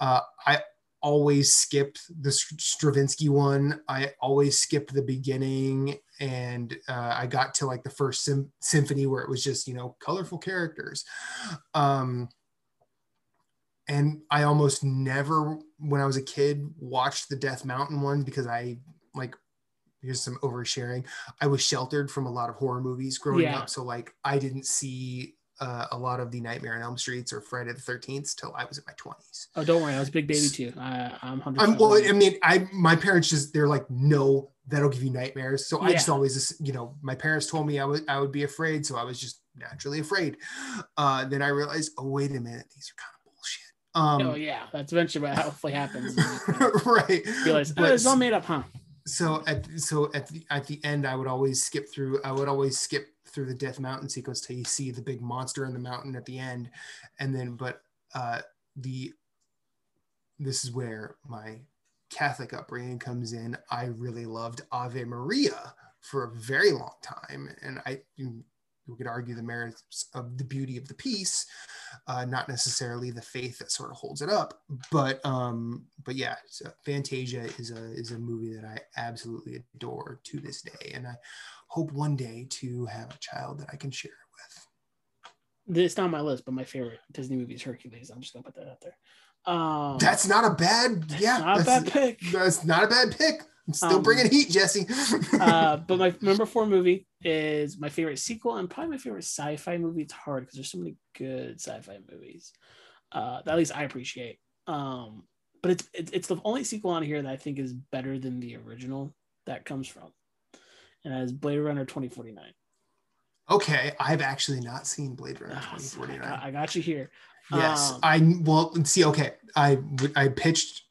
uh, I always skipped the Stravinsky one. I always skipped the beginning. And uh, I got to like the first sim- symphony where it was just, you know, colorful characters. Um, and I almost never, when I was a kid, watched the Death Mountain one because I like, here's some oversharing. I was sheltered from a lot of horror movies growing yeah. up. So like I didn't see uh, a lot of the Nightmare on Elm Streets or Friday the thirteenth till I was in my twenties. Oh, don't worry. I was a big baby too. I, I'm one hundred percent I'm, well, I mean, I, my parents just, they're like, no, that'll give you nightmares. So yeah. I just always, you know, my parents told me I would I would be afraid. So I was just naturally afraid. Uh, then I realized, oh, wait a minute. These are kind of bullshit. Um, oh, yeah. That's eventually what hopefully happens. Right. Realize, oh, it's all made up, huh? So at so at the at the end, I would always skip through. I would always skip through the Death Mountain sequence till you see the big monster in the mountain at the end, and then but uh, the this is where my Catholic upbringing comes in. I really loved Ave Maria for a very long time, and I you, you could argue the merits of the beauty of the piece, uh, not necessarily the faith that sort of holds it up. But um, but yeah, so Fantasia is a is a movie that I absolutely adore to this day, and I hope one day to have a child that I can share it with. It's not on my list, but my favorite Disney movie is Hercules. I'm just gonna put that out there. Um, that's not a bad, yeah, not that's, a bad pick. That's not a bad pick. I'm still um, bringing heat, Jesse. uh, but my number four movie is my favorite sequel and probably my favorite sci-fi movie. It's hard because there's so many good sci-fi movies uh, that at least I appreciate. Um, but it's it, it's the only sequel on here that I think is better than the original that comes from, and that is Blade Runner twenty forty-nine. Okay, I've actually not seen Blade Runner twenty forty-nine. I got, I got you here. Yes, um, I well see. Okay, I I pitched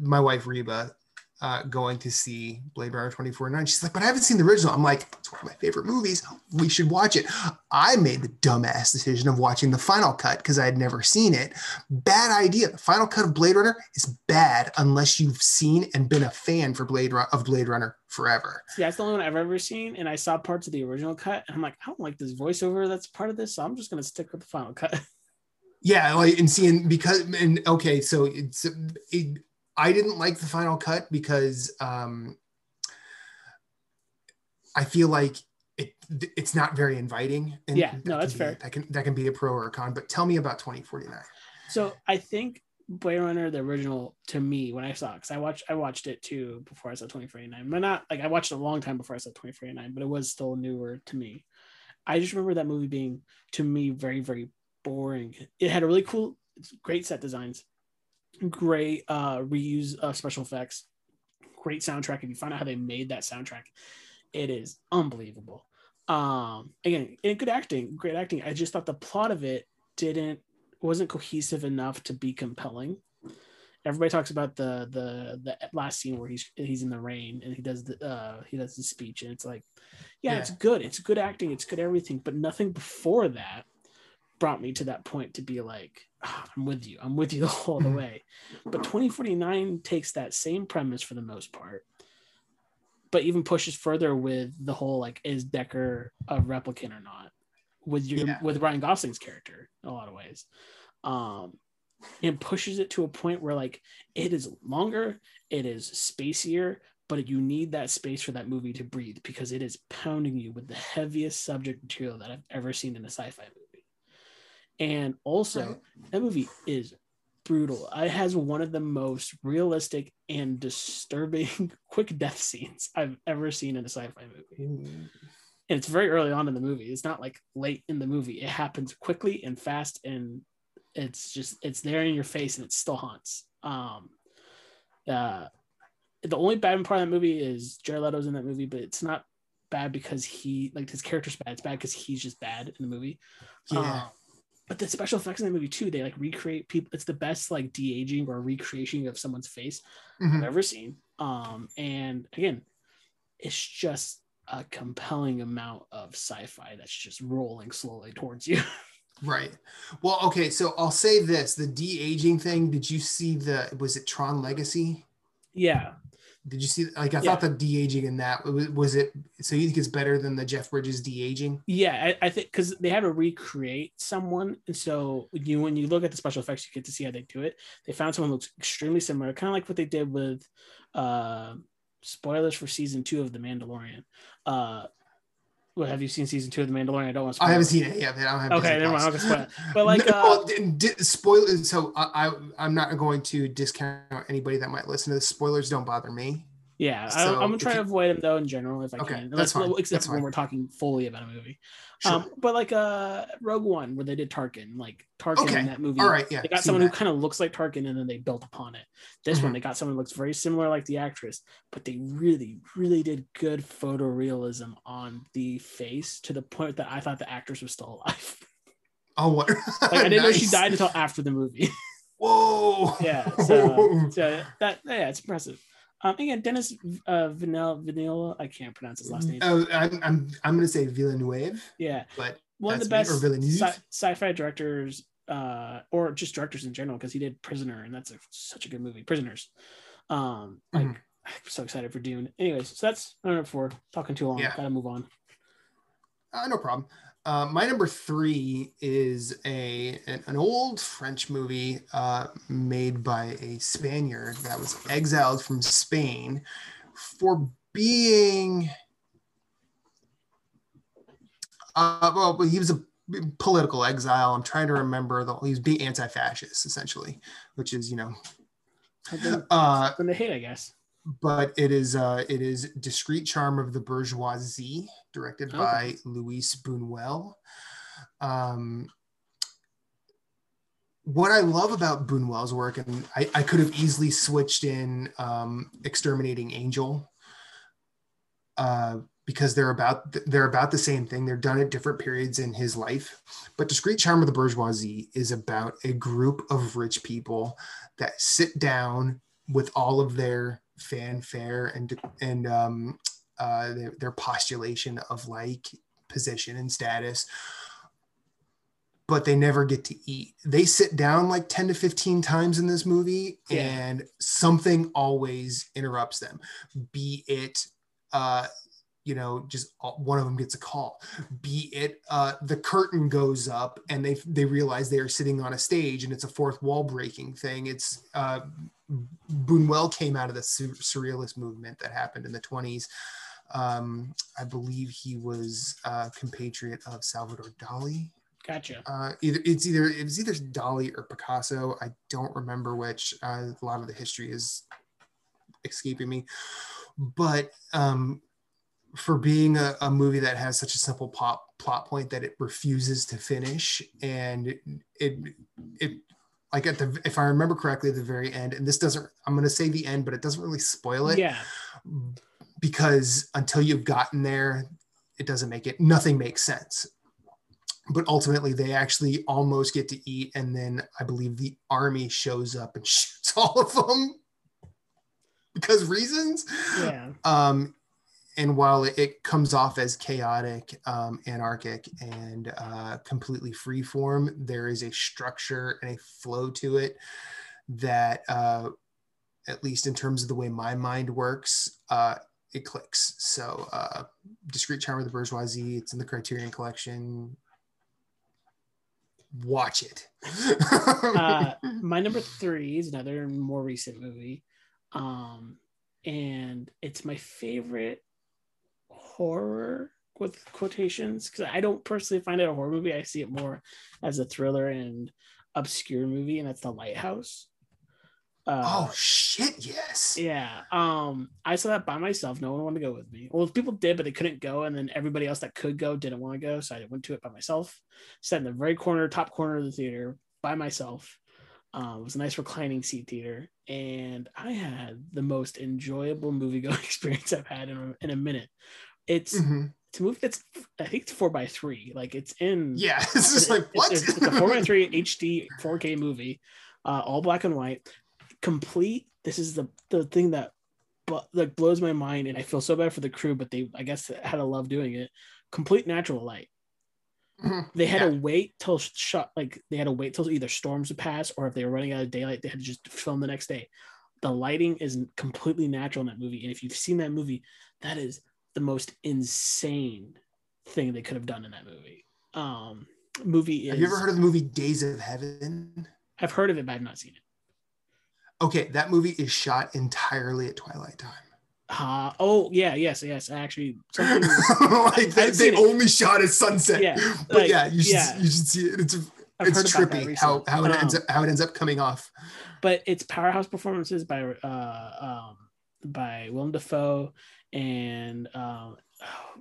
my wife Reba uh, going to see Blade Runner twenty forty-nine. She's like, but I haven't seen the original. I'm like, it's one of my favorite movies. We should watch it. I made the dumbass decision of watching the final cut because I had never seen it. Bad idea. The final cut of Blade Runner is bad unless you've seen and been a fan for Blade Run- of Blade Runner forever. See, that's the only one I've ever seen, and I saw parts of the original cut, and I'm like, I don't like this voiceover that's part of this, so I'm just gonna stick with the final cut. Yeah, like, and seeing because and okay, so it's it, I didn't like the final cut because um, I feel like it it's not very inviting. And yeah, no, that's fair. Be, that can that can be a pro or a con. But tell me about twenty forty-nine. So I think Blade Runner the original to me when I saw because I watched I watched it too before I saw twenty forty-nine. But not like I watched it a long time before I saw twenty forty-nine, but it was still newer to me. I just remember that movie being to me very very boring. It had a really cool, great set designs, great uh, reuse of special effects, great soundtrack. If you find out how they made that soundtrack, it is unbelievable. Um, again, and good acting, great acting. I just thought the plot of it didn't wasn't cohesive enough to be compelling. Everybody talks about the the the last scene where he's he's in the rain and he does the uh, he does the speech, and it's like, yeah, yeah, it's good, it's good acting, it's good everything, but nothing before that brought me to that point to be like, oh, I'm with you. I'm with you all the way. But twenty forty-nine takes that same premise for the most part, but even pushes further with the whole, like, is Decker a replicant or not? With your yeah. with Ryan Gosling's character in a lot of ways. Um, and pushes it to a point where like it is longer, it is spacier, but you need that space for that movie to breathe because it is pounding you with the heaviest subject material that I've ever seen in a sci-fi movie. And also, right. that movie is brutal. It has one of the most realistic and disturbing quick death scenes I've ever seen in a sci-fi movie. Mm. And it's very early on in the movie. It's not like late in the movie. It happens quickly and fast, and it's just, it's there in your face, and it still haunts. Um, uh, the only bad part of that movie is Jared Leto's in that movie, but it's not bad because he, like, his character's bad. It's bad because he's just bad in the movie. Yeah. Um, but the special effects in that movie too, they like recreate people. It's the best like de-aging or recreation of someone's face mm-hmm. I've ever seen. Um, and again, it's just a compelling amount of sci-fi that's just rolling slowly towards you. Right. Well, okay. So I'll say this, the de-aging thing, did you see the, was it Tron Legacy? Yeah. Did you see, like, I yeah. thought the de-aging in that, was, was it, so you think it's better than the Jeff Bridges de-aging? Yeah, I, I think, because they had to recreate someone, and so you, when you look at the special effects, you get to see how they do it. They found someone who looks extremely similar, kind of like what they did with, uh, spoilers for season two of The Mandalorian. Uh, well, have you seen season two of The Mandalorian? I don't want to spoil I haven't it. seen it yet, but I don't have Okay, never mind, I'll just spoil it. But like, no, uh, d- d- spoil it. So I, I, I'm not going to discount anybody that might listen to this. Spoilers don't bother me. Yeah, so I, I'm going to try to avoid them though in general if I okay, can. Unless, that's fine. Except that's when fine. we're talking fully about a movie. Sure. Um, but like uh, Rogue One, where they did Tarkin, like Tarkin okay. in that movie. All right, yeah, they got someone that. who kind of looks like Tarkin, and then they built upon it. This mm-hmm. one, they got someone who looks very similar like the actress, but they really, really did good photorealism on the face to the point that I thought the actress was still alive. Oh, what? Like, I didn't nice. know she died until after the movie. Whoa. Yeah. So, so that yeah, it's impressive. Um, again, Dennis uh, Vanilla, Vanilla, I can't pronounce his last name. Oh, I'm I'm, I'm going to say Villeneuve. Yeah, but one of the best sci- sci-fi directors, uh, or just directors in general, because he did Prisoner, and that's a, such a good movie, Prisoners. Um, like, mm. I'm so excited for Dune. Anyways, so that's my number four. Talking too long, yeah. Gotta move on. Uh, no problem. Uh, my number three is a an, an old French movie uh, made by a Spaniard that was exiled from Spain for being, uh, well, he was a political exile. I'm trying to remember the he was being anti-fascist essentially, which is, you know, uh, from the hate, I guess. But it is uh, it is Discreet Charm of the Bourgeoisie, directed okay. by Luis Buñuel. Um, what I love about Buñuel's work, and I, I could have easily switched in um, Exterminating Angel, uh, because they're about they're about the same thing. They're done at different periods in his life. But Discreet Charm of the Bourgeoisie is about a group of rich people that sit down with all of their fanfare and and um, uh, their, their postulation of like position and status, but they never get to eat. They sit down like ten to fifteen times in this movie, yeah. and something always interrupts them. Be it, uh, you know, just one of them gets a call. Be it uh, the curtain goes up and they they realize they are sitting on a stage, and it's a fourth wall breaking thing. It's uh, Buñuel came out of the surrealist movement that happened in the twenties. Um, I believe he was a compatriot of Salvador Dali. Gotcha. Uh, either it's either it was either Dali or Picasso. I don't remember which. Uh, a lot of the history is escaping me, but um, for being a, a movie that has such a simple pop, plot point that it refuses to finish, and it it. it Like at the, if I remember correctly, at the very end, and this doesn't, I'm going to say the end, but it doesn't really spoil it. Yeah. Because until you've gotten there, it doesn't make it, nothing makes sense. But ultimately they actually almost get to eat. And then I believe the army shows up and shoots all of them because reasons. Yeah. Um, and while it, it comes off as chaotic, um, anarchic, and uh, completely freeform, there is a structure and a flow to it that, uh, at least in terms of the way my mind works, uh, it clicks. So uh, Discreet Charm of the Bourgeoisie, it's in the Criterion Collection. watch it. uh, my number three is another more recent movie. Um, and it's my favorite horror with quotations, because I don't personally find it a horror movie. I see it more as a thriller and obscure movie, and that's The Lighthouse. Uh, oh shit, yes. Yeah. Um, I saw that by myself. No one wanted to go with me. Well, people did, but they couldn't go, and then everybody else that could go didn't want to go, so I went to it by myself. Sat in the very corner, top corner of the theater by myself. Um, it was a nice reclining seat theater, and I had the most enjoyable movie-going experience I've had in a, in a minute. It's mm-hmm. It's a movie that's, I think it's four by three. Like, it's in... Yeah, it's just it, like, what? It's, it's, it's a four by three H D four K movie, uh, all black and white. Complete. This is the the thing that but like blows my mind, and I feel so bad for the crew, but they I guess had a love doing it. Complete natural light. Mm-hmm. They had yeah. to wait till shot like they had to wait till either storms would pass, or if they were running out of daylight, they had to just film the next day. The lighting is completely natural in that movie, and if you've seen that movie, that is the most insane thing they could have done in that movie. Um, movie. Is, have you ever heard of the movie Days of Heaven? I've heard of it, but I've not seen it. Okay, that movie is shot entirely at twilight time. Uh, oh, yeah, yes, yes. Actually, something... like they, they only shot at sunset. Yeah, but like, yeah, you should, yeah, you should see it. It's, it's trippy how, how, it um, ends up, how it ends up coming off. But it's powerhouse performances by uh, um, by Willem Dafoe and um,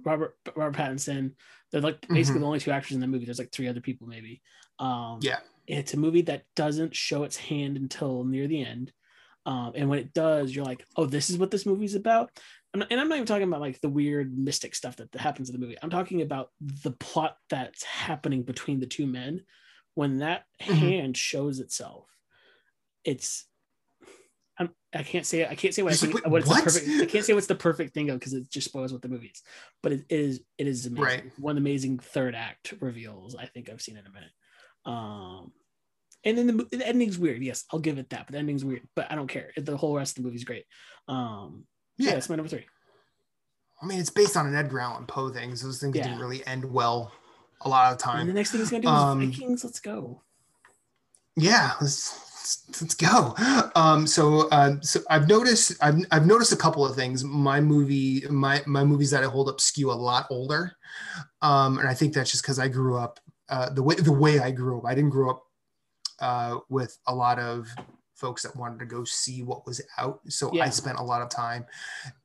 Robert Robert Pattinson. They're like basically mm-hmm. the only two actors in the movie. There's like three other people maybe. Um, yeah. It's a movie that doesn't show its hand until near the end. Um, and when it does, you're like, oh, this is what this movie's about. And, and I'm not even talking about like the weird mystic stuff that, that happens in the movie. I'm talking about the plot that's happening between the two men. When that mm-hmm. hand shows itself, it's, I'm, I can't say, I can't say what I think, what it's the perfect, I can't say what's the perfect thing of, because it just spoils what the movie is, but it, it is, it is amazing. Right. One amazing third act reveals I think I've seen in a minute. Um, and then the, the ending's weird. Yes, I'll give it that. But the ending's weird. But I don't care. The whole rest of the movie's great. Um, yeah, that's yeah, my number three. I mean, it's based on an Edgar Allan Poe thing. So those things yeah. didn't really end well a lot of the time. And the next thing he's gonna do um, is Vikings. Let's go. Yeah, let's let's, let's go. Um, so, uh, so I've noticed I've I've noticed a couple of things. My movie, my my movies that I hold up skew a lot older, um, and I think that's just because I grew up. Uh, the way the way I grew up, I didn't grow up uh, with a lot of folks that wanted to go see what was out. So yeah. I spent a lot of time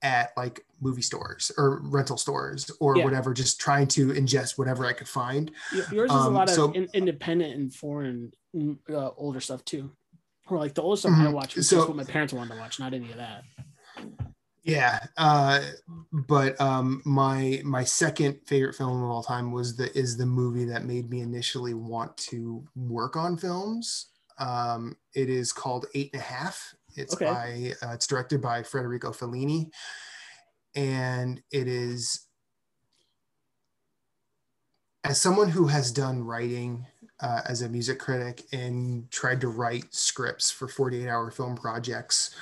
at like movie stores or rental stores or yeah. whatever, just trying to ingest whatever I could find. Yours is um, a lot so, of in- independent and foreign uh, older stuff too. Or like the older stuff mm-hmm. I watched was so, just what my parents wanted to watch, not any of that. Yeah, uh, but um, my my second favorite film of all time was the is the movie that made me initially want to work on films. Um, it is called Eight and a Half. It's okay. by uh, it's directed by Federico Fellini, and it is, as someone who has done writing uh, as a music critic and tried to write scripts for forty-eight hour film projects,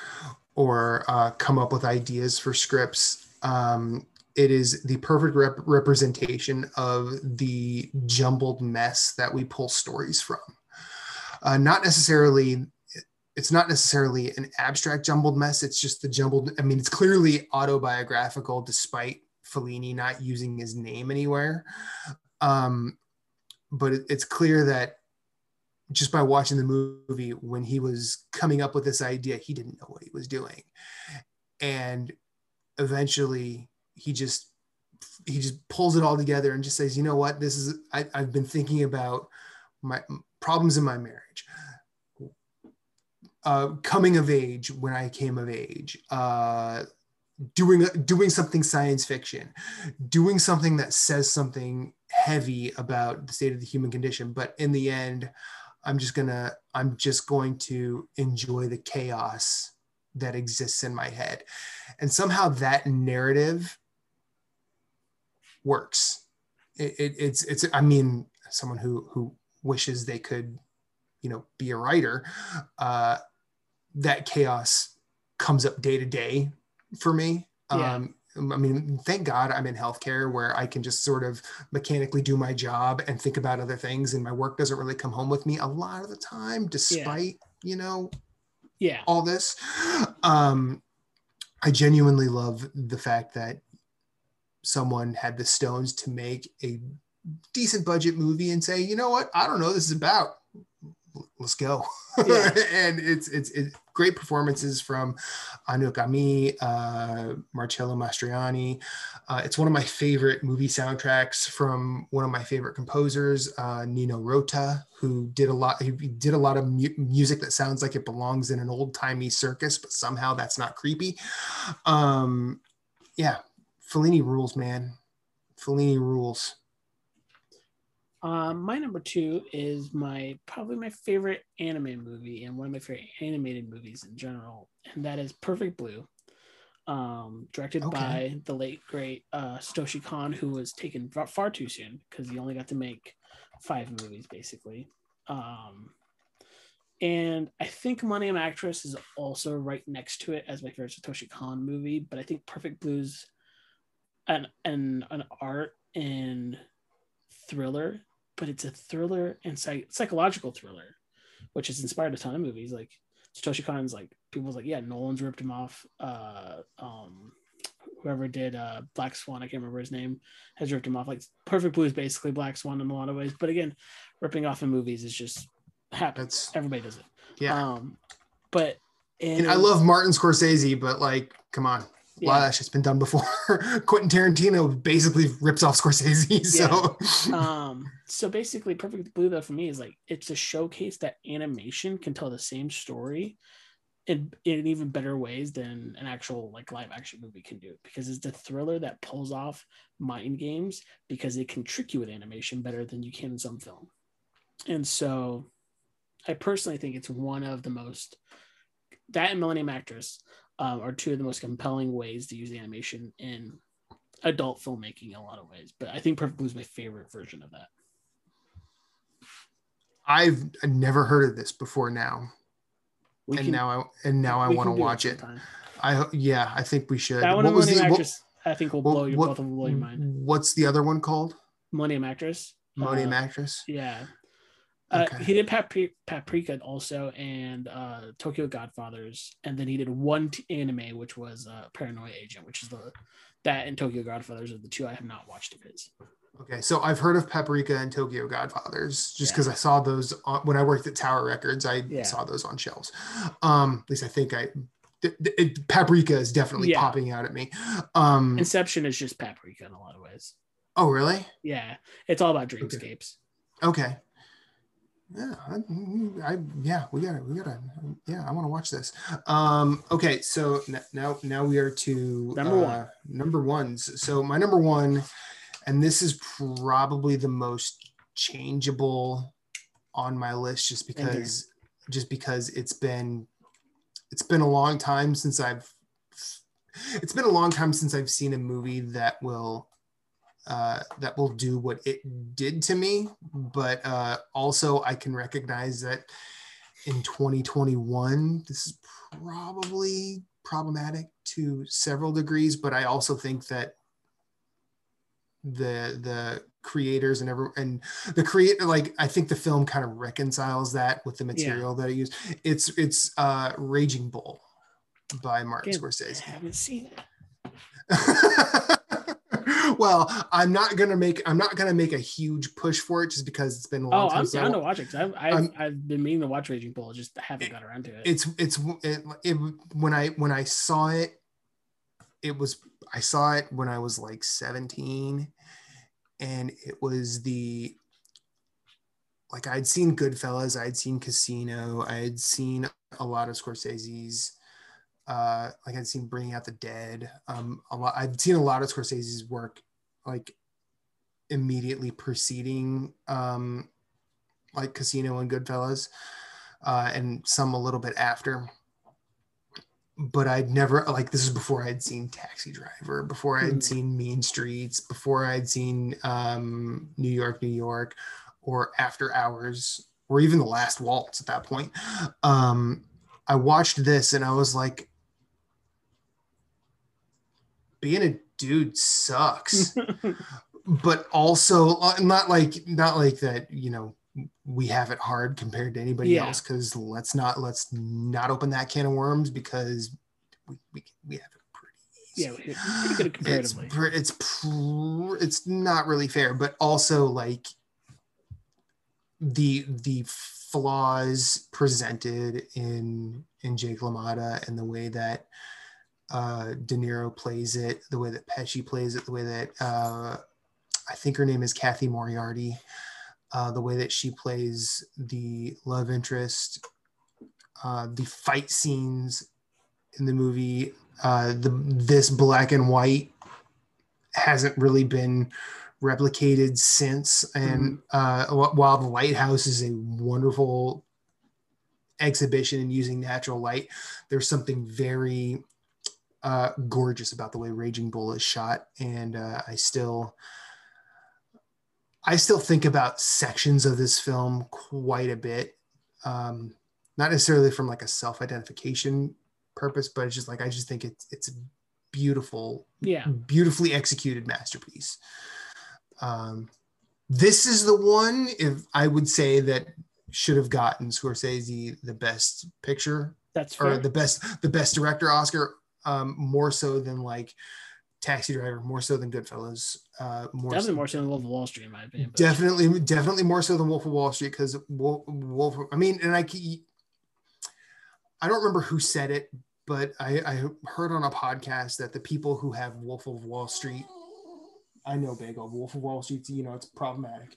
or uh, come up with ideas for scripts. Um, it is the perfect rep- representation of the jumbled mess that we pull stories from. Uh, not necessarily, it's not necessarily an abstract jumbled mess. It's just the jumbled, I mean, it's clearly autobiographical despite Fellini not using his name anywhere. Um, but it, it's clear that just by watching the movie, when he was coming up with this idea, he didn't know what he was doing. And eventually he just, he just pulls it all together and just says, you know what, this is, I, I've been thinking about my problems in my marriage, uh, coming of age when I came of age, uh, doing, doing something science fiction, doing something that says something heavy about the state of the human condition. But in the end, I'm just gonna, I'm just going to enjoy the chaos that exists in my head. And somehow that narrative works. It, it, it's, it's, I mean, someone who, who wishes they could, you know, be a writer, uh, that chaos comes up day to day for me. Yeah. Um, I mean, thank God I'm in healthcare where I can just sort of mechanically do my job and think about other things, and my work doesn't really come home with me a lot of the time, despite, yeah. you know, yeah, all this. Um, I genuinely love the fact that someone had the stones to make a decent budget movie and say, you know what, I don't know what this is about. Let's go. Yeah. And it's, it's it's great performances from Anouk Ami, uh, Marcello Mastroianni. Uh, it's one of my favorite movie soundtracks from one of my favorite composers, uh, Nino Rota, who did a lot. He did a lot of mu- music that sounds like it belongs in an old timey circus, but somehow that's not creepy. Um, yeah, Fellini rules, man. Fellini rules. Um, my number two is my probably my favorite anime movie and one of my favorite animated movies in general, and that is Perfect Blue, um, directed okay. by the late great uh, Satoshi Kon, who was taken far, far too soon because he only got to make five movies basically. Um, and I think Millennium Actress is also right next to it as my favorite Satoshi Kon movie, but I think Perfect Blue's an an an art and thriller. But it's a thriller and psych- psychological thriller, which has inspired a ton of movies. Like Satoshi Kon's, like people's like, yeah, Nolan's ripped him off. Uh, um, whoever did uh, Black Swan, I can't remember his name, has ripped him off. Like Perfect Blue is basically Black Swan in a lot of ways. But again, ripping off in movies is just happens. That's, Everybody does it. Yeah. Um, but in, and I love Martin Scorsese, but like, come on. A lot yeah. of that shit's been done before. Quentin Tarantino basically rips off Scorsese. So, yeah. um, so basically, Perfect Blue though for me is like it's a showcase that animation can tell the same story in in even better ways than an actual like live action movie can do, because it's the thriller that pulls off mind games because it can trick you with animation better than you can in some film. And so, I personally think it's one of the most that and Millennium Actress. Um, are two of the most compelling ways to use animation in adult filmmaking in a lot of ways. But I think Perfect Blue is my favorite version of that. I've never heard of this before now. We and can, now I and now I want to watch it. Sometime. I yeah, I think we should. That one, what was Millennium the, Actress, what, I think will blow your what, both will blow your mind. What's the other one called? Millennium Actress. Millennium uh, Actress. Yeah. Uh, okay. He did Papri- Paprika also, and uh, Tokyo Godfathers, and then he did one t- anime, which was uh, Paranoia Agent, which is the that and Tokyo Godfathers are the two I have not watched of his. Okay, so I've heard of Paprika and Tokyo Godfathers just because yeah. I saw those on, when I worked at Tower Records. I yeah. saw those on shelves. Um, at least I think I. Th- th- it, Paprika is definitely yeah. popping out at me. Um, Inception is just Paprika in a lot of ways. Oh really? Yeah, it's all about dreamscapes. Okay. okay. Yeah, I, I yeah, we gotta we gotta yeah, I want to watch this. Um, okay, so n- now now we are to number uh, one, number ones. So my number one, and this is probably the most changeable on my list, just because mm-hmm. just because it's been it's been a long time since I've it's been a long time since I've seen a movie that will. Uh, that will do what it did to me, but uh, also I can recognize that in twenty twenty-one, this is probably problematic to several degrees, but I also think that the the creators and every and the creator, like I think the film kind of reconciles that with the material yeah. that it used. It's it's uh, Raging Bull by Martin Again, Scorsese. I haven't seen it. Well, I'm not gonna make I'm not gonna make a huge push for it just because it's been a long oh, time. Oh, I'm down to watch it because I've I've, um, I've been meaning to watch Raging Bull, just haven't it, got around to it. It's it's it, it when I when I saw it, it was I saw it when I was like seventeen, and it was the like I'd seen Goodfellas, I'd seen Casino, I had seen a lot of Scorsese's. Uh, like I'd seen Bringing Out the Dead, um, a lot. I've seen a lot of Scorsese's work, like immediately preceding, um, like Casino and Goodfellas, uh, and some a little bit after. But I'd never like this is before I'd seen Taxi Driver, before I'd mm-hmm. seen Mean Streets, before I'd seen um, New York, New York, or After Hours, or even The Last Waltz. At that point, um, I watched this and I was like. being a dude sucks, but also not like, not like that, you know, we have it hard compared to anybody yeah. else. Cause let's not, let's not open that can of worms, because we, we, we have it pretty easy. Yeah, pretty good comparatively. It's, pr- it's, pr- it's not really fair, but also like the, the flaws presented in, in Jake LaMotta and the way that uh, De Niro plays it, the way that Pesci plays it, the way that uh, I think her name is Kathy Moriarty, Uh, the way that she plays the love interest, uh, the fight scenes in the movie, uh, the this black and white hasn't really been replicated since. And uh, while the lighthouse is a wonderful exhibition in using natural light, there's something very uh, gorgeous about the way Raging Bull is shot, and uh, I still. I still think about sections of this film quite a bit. Um, not necessarily from like a self-identification purpose, but it's just like, I just think it's, it's a beautiful, yeah. beautifully executed masterpiece. Um, this is the one, if I would say, that should have gotten Scorsese the best picture. That's fair. Or the best, the best director Oscar, um, more so than like Taxi Driver, more so than Goodfellas, uh, more definitely so, more so than Wolf of Wall Street, in my opinion. But. Definitely, definitely more so than Wolf of Wall Street, because Wolf, Wolf. I mean, and I, I don't remember who said it, but I, I heard on a podcast that the people who have Wolf of Wall Street, I know, Bagel, Wolf of Wall Street, you know, it's problematic.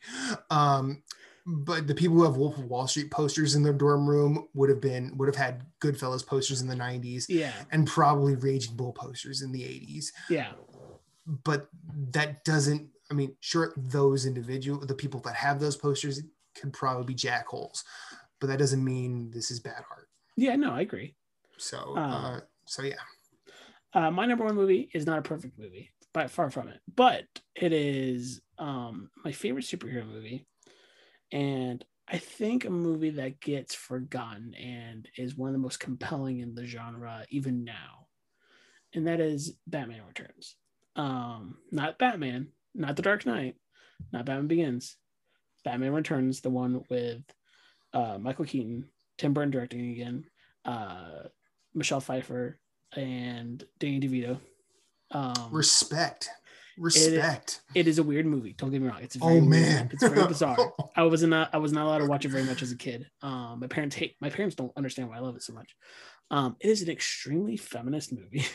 Um, but the people who have Wolf of Wall Street posters in their dorm room would have been would have had Goodfellas posters in the nineties, yeah, and probably Raging Bull posters in the eighties, yeah. But that doesn't. I mean, sure, those individual, the people that have those posters, could probably be jackholes, but that doesn't mean this is bad art. Yeah, no, I agree. So, um, uh, so yeah. Uh, my number one movie is not a perfect movie, by far from it, but it is um, my favorite superhero movie. And I think a movie that gets forgotten and is one of the most compelling in the genre even now, and that is Batman Returns. Um, not Batman, not The Dark Knight, not Batman Begins. Batman Returns, the one with uh, Michael Keaton, Tim Burton directing again, uh, Michelle Pfeiffer, and Danny DeVito. Um, Respect. Respect. It, it is a weird movie. Don't get me wrong. It's very oh man, weird. It's very bizarre. I was not I was not allowed to watch it very much as a kid. Um, my parents hate. My parents don't understand why I love it so much. Um, it is an extremely feminist movie.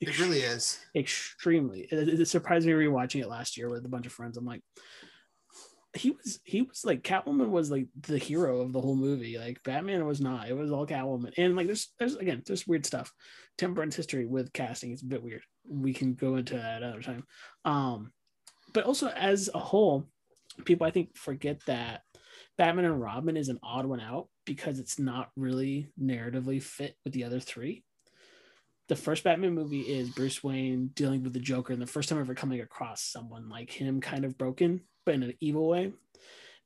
It really is. Extremely. It, it surprised me rewatching it last year with a bunch of friends. I'm like, he was he was like Catwoman was like the hero of the whole movie. Like Batman was not. It was all Catwoman. And like there's there's again there's weird stuff. Tim Burton's history with casting is a bit weird. We can go into that another time. Um, but also as a whole, people I think forget that Batman and Robin is an odd one out because it's not really narratively fit with the other three. The first Batman movie is Bruce Wayne dealing with the Joker and the first time ever coming across someone like him, kind of broken, but in an evil way.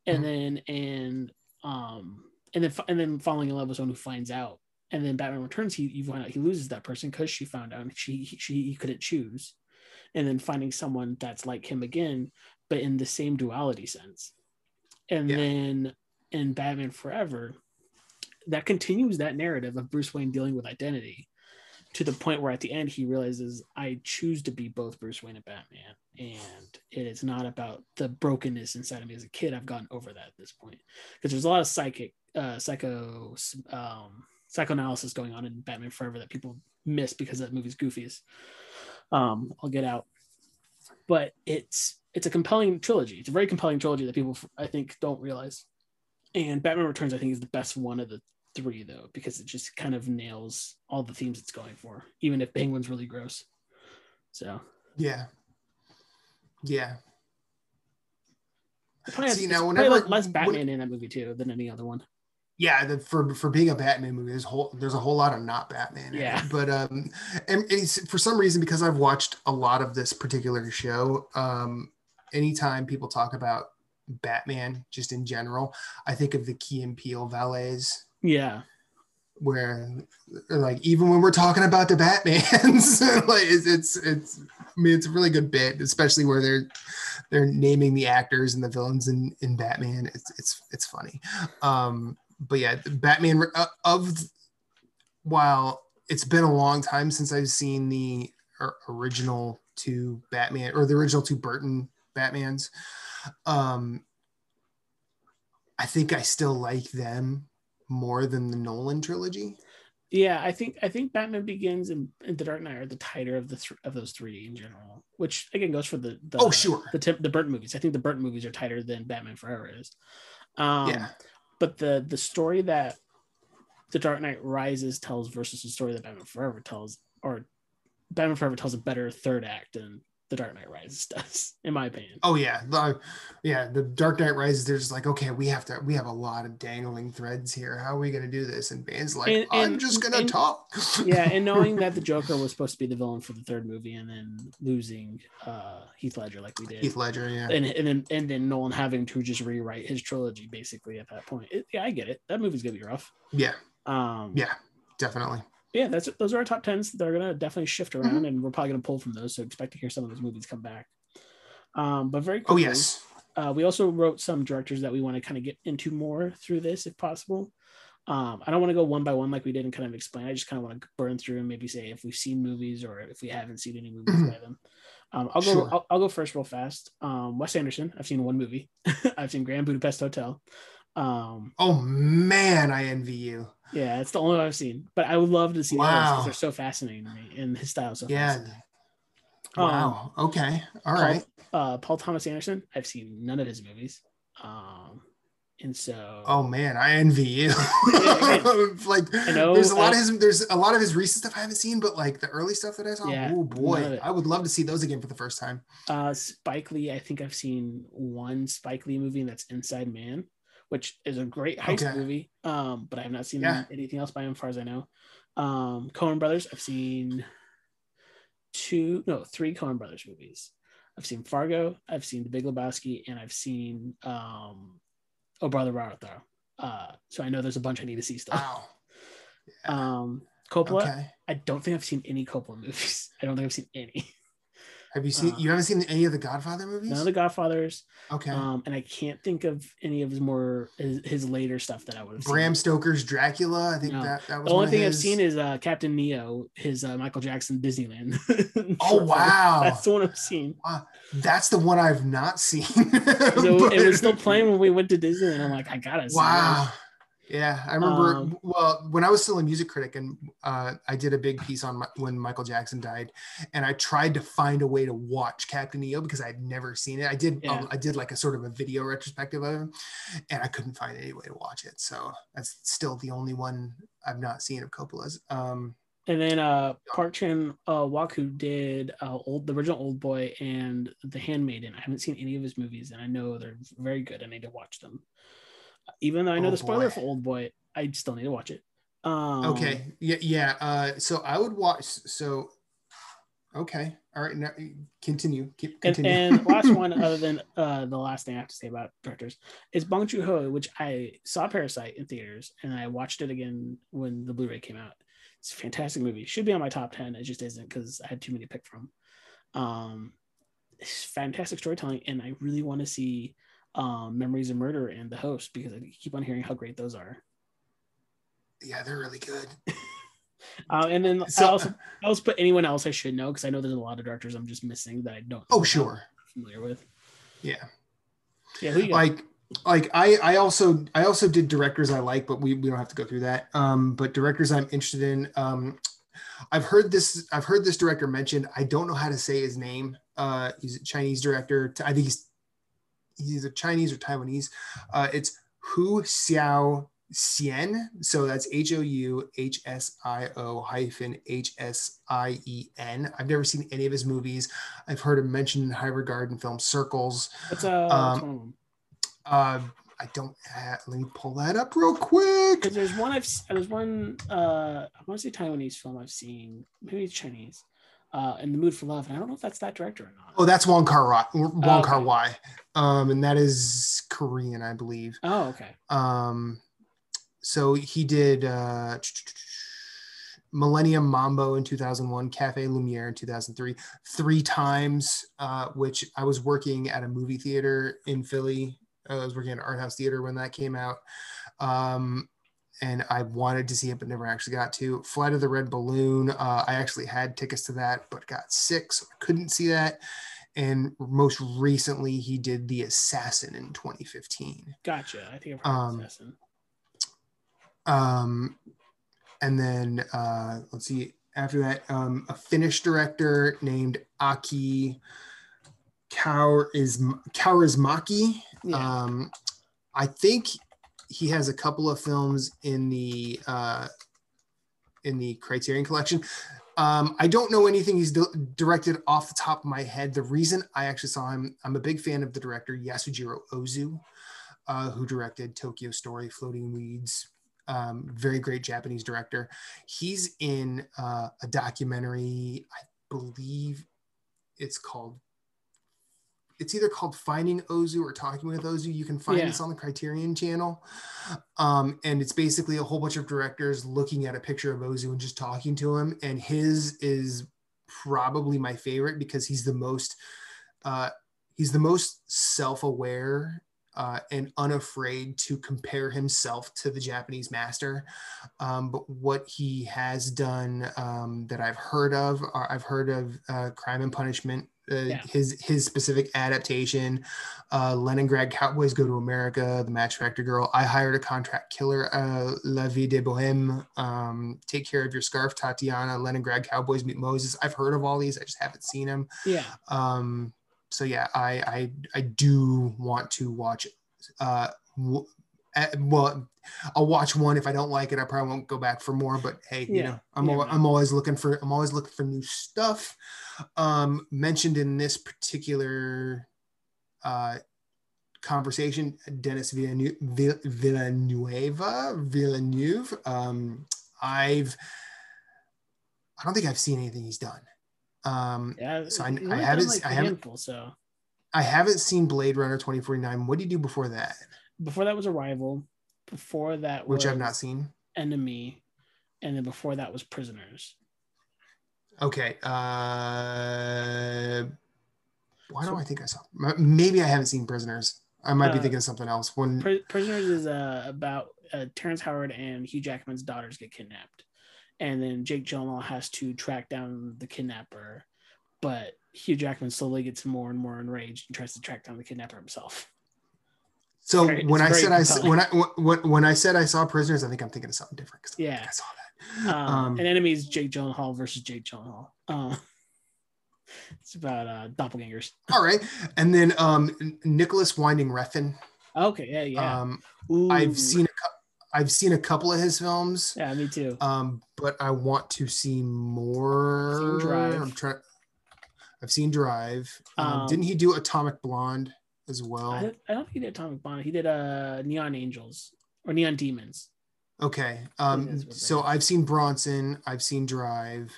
And mm-hmm. then and um and then and then falling in love with someone who finds out. And then Batman Returns, he you find out he loses that person because she found out and she she he couldn't choose, and then finding someone that's like him again, but in the same duality sense. And yeah. then in Batman Forever, that continues that narrative of Bruce Wayne dealing with identity, to the point where at the end he realizes I choose to be both Bruce Wayne and Batman, and it is not about the brokenness inside of me as a kid. I've gotten over that at this point because there's a lot of psychic uh, psycho. Um, psychoanalysis going on in Batman Forever that people miss because that movie's goofy as um, I'll get out. But it's it's a compelling trilogy. It's a very compelling trilogy that people, I think, don't realize. And Batman Returns, I think, is the best one of the three, though, because it just kind of nails all the themes it's going for, even if Penguin's really gross. So. Yeah. Yeah. It probably has, See, now, whenever, probably less Batman when... in that movie, too, than any other one. Yeah, the, for for being a Batman movie, there's whole there's a whole lot of not Batman. In yeah. It. But um, and, and it's, for some reason, because I've watched a lot of this particular show, um, anytime people talk about Batman, just in general, I think of the Key and Peele valets. Yeah. Where, like, even when we're talking about the Batmans, like it's it's it's I mean, it's a really good bit, especially where they're they're naming the actors and the villains in, in Batman. It's it's it's funny. Um, but yeah, Batman uh, of while it's been a long time since I've seen the original two Batman or the original two Burton Batmans. Um, I think I still like them more than the Nolan trilogy. Yeah, I think I think Batman Begins and, and The Dark Knight are the tighter of the th- of those three in general, which again goes for the, the oh sure the the, the Burton movies. I think the Burton movies are tighter than Batman Forever is. Um, yeah, but the the story that The Dark Knight Rises tells versus the story that Batman Forever tells, or Batman Forever tells a better third act than The Dark Knight Rises does, in my opinion. Oh yeah, the, yeah. The Dark Knight Rises, they're just like, okay, we have to, we have a lot of dangling threads here. How are we going to do this? And Bane's like, and, I'm and, just going to talk. Yeah, and knowing that the Joker was supposed to be the villain for the third movie, and then losing uh, Heath Ledger like we did. Heath Ledger, yeah. And and then and then Nolan having to just rewrite his trilogy basically at that point. It, yeah, I get it. That movie's gonna be rough. Yeah. Um. Yeah. Definitely. Yeah, that's those are our top tens. They're gonna definitely shift around, mm-hmm. and we're probably gonna pull from those. So expect to hear some of those movies come back. Um, but very quickly, oh yes, uh, we also wrote some directors that we want to kind of get into more through this, if possible. Um, I don't want to go one by one like we did and kind of explain. I just kind of want to burn through and maybe say if we've seen movies or if we haven't seen any movies mm-hmm. by them. Um, I'll go. Sure. I'll, I'll go first real fast. Um, Wes Anderson. I've seen one movie. I've seen Grand Budapest Hotel. Um, oh man, I envy you. Yeah, it's the only one I've seen, but I would love to see wow. those because they're so fascinating to me, and his style is so yeah. fascinating. Wow. Um, okay. All Paul, right. Uh, Paul Thomas Anderson. I've seen none of his movies, um, and so. Oh man, I envy you. yeah, like, I know, there's a lot uh, of his. There's a lot of his recent stuff I haven't seen, but like the early stuff that I saw. Yeah, oh boy, I would love to see those again for the first time. Uh, Spike Lee. I think I've seen one Spike Lee movie, and that's Inside Man, which is a great heist okay. movie, um, but I have not seen yeah. anything else by him, as far as I know. Um, Coen Brothers, I've seen two, no, three Coen Brothers movies. I've seen Fargo, I've seen The Big Lebowski, and I've seen um, Oh Brother, Where Art Thou. Uh, so I know there's a bunch I need to see still. Wow. Yeah. Um, Coppola, okay. I don't think I've seen any Coppola movies. I don't think I've seen any. Have you seen? Um, you haven't seen any of the Godfather movies? None of the Godfathers. Okay. Um, and I can't think of any of his more his, his later stuff that I would have seen. Bram Stoker's Dracula. I think no. that, that was the only one thing of his... I've seen is uh, Captain Neo, his uh, Michael Jackson Disneyland. Oh wow, that's the one I've seen. Wow. That's the one I've not seen. So but... it was still playing when we went to Disneyland. I'm like, I gotta see. Wow. That. Yeah, I remember. Um, well, when I was still a music critic, and uh, I did a big piece on my, when Michael Jackson died, and I tried to find a way to watch Captain EO because I had never seen it. I did, yeah. um, I did like a sort of a video retrospective of him, and I couldn't find any way to watch it. So that's still the only one I've not seen of Coppola's. Um, and then uh, Park Chan uh, Wook, who did uh, old the original Old Boy and The Handmaiden. I haven't seen any of his movies, and I know they're very good. I need to watch them. Even though I know oh, the spoiler boy. for Old Boy, I still need to watch it. Um, okay, yeah, yeah. Uh, so I would watch. So, okay, all right. Now continue. Keep continue. And, and last one, other than uh, the last thing I have to say about directors is Bong Joon-ho, which I saw Parasite in theaters, and I watched it again when the Blu-ray came out. It's a fantastic movie. Should be on my top ten. It just isn't because I had too many to pick from. Um, it's fantastic storytelling, and I really want to see. Um, Memories of Murder and The Host, because I keep on hearing how great those are. Yeah, they're really good. uh, and then so, I also I also put anyone else I should know, because I know there's a lot of directors I'm just missing that I don't. Oh, sure. I'm familiar with. Yeah. Yeah. Who you got? Like, like I I also I also did directors I like, but we we don't have to go through that. Um, but directors I'm interested in. Um, I've heard this I've heard this director mentioned. I don't know how to say his name. Uh, he's a Chinese director. I think he's. He's either Chinese or Taiwanese. Uh, it's Hu Xiao Hsien. So that's H O U H S I O hyphen H S I E N. I've never seen any of his movies. I've heard him mentioned in high regard in film circles. What's uh, um, uh, I don't have, let me pull that up real quick. Because there's one I've there's one uh, I want to say Taiwanese film I've seen, maybe it's Chinese. Uh, in The Mood for Love, and I don't know if that's that director or not. Oh, that's Wong Kar-wai, Wong oh, okay. Kar-wai, um, and that is Korean, I believe. Oh, okay. Um, so he did. Uh, Millennium Mambo in two thousand one, Cafe Lumiere in two thousand three, three times, uh, which I was working at a movie theater in Philly. I was working at an art house theater when that came out. Um, and I wanted to see it, but never actually got to. Flight of the Red Balloon. Uh, I actually had tickets to that, but got sick, so I couldn't see that. And most recently, he did The Assassin in twenty fifteen. Gotcha. I think I've heard um, The Assassin. Um, and then, uh, let's see, after that, um, a Finnish director named Aki Kaurismäki. Yeah. Um, I think he has a couple of films in the uh, in the Criterion Collection. Um, I don't know anything he's di- directed off the top of my head. The reason I actually saw him, I'm a big fan of the director Yasujiro Ozu, uh, who directed Tokyo Story, Floating Weeds. Um, very great Japanese director. He's in uh, a documentary, I believe it's called, it's either called Finding Ozu or Talking with Ozu. You can find yeah. this on the Criterion channel. Um, and it's basically a whole bunch of directors looking at a picture of Ozu and just talking to him. And his is probably my favorite because he's the most, uh, he's the most self-aware uh, and unafraid to compare himself to the Japanese master. Um, but what he has done um, that I've heard of, or I've heard of uh, Crime and Punishment, Uh, yeah. his his specific adaptation, uh, Leningrad Cowboys Go to America, The Match Factor Girl, I Hired a Contract Killer, uh, La Vie de Bohème, um, Take Care of Your Scarf, Tatiana, Leningrad Cowboys Meet Moses. I've heard of all these. I just haven't seen them. Yeah. Um, so yeah, I, I, I do want to watch, uh, w- at, well, I'll watch one. If I don't like it, I probably won't go back for more, but hey, yeah. you know, I'm yeah, al- I'm always looking for, I'm always looking for new stuff. Um, mentioned in this particular uh, conversation, Denis Villeneuve, Villanueva, Villeneuve. Um, I've, I don't think I've seen anything he's done. Um, yeah, so I, I haven't, like I haven't, handful, so. I haven't seen Blade Runner twenty forty-nine. What did you do before that? Before that was Arrival. Before that was, which I've not seen, Enemy, and then before that was Prisoners. Okay. Uh, why so, do I think I saw? Maybe I haven't seen Prisoners. I might uh, be thinking of something else. When Pr- Prisoners is uh, about uh, Terrence Howard and Hugh Jackman's daughters get kidnapped, and then Jake Gyllenhaal has to track down the kidnapper, but Hugh Jackman slowly gets more and more enraged and tries to track down the kidnapper himself. So great, when I said compelling. I when I when, when I said I saw Prisoners, I think I'm thinking of something different. I yeah, I saw that. Um, um, and Enemy is Jake Gyllenhaal versus Jake Gyllenhaal. Uh, it's about uh, doppelgangers. All right, and then um, Nicholas Winding Refn. Okay, yeah, yeah. Um, I've seen a, I've seen a couple of his films. Yeah, me too. Um, but I want to see more. I've seen Drive. I'm trying. I've seen Drive. Um, um, didn't he do Atomic Blonde as well? I, I don't think he did Atomic Blonde. He did uh, Neon Angels or Neon Demons. Okay. Um, so I've seen Bronson. I've seen Drive.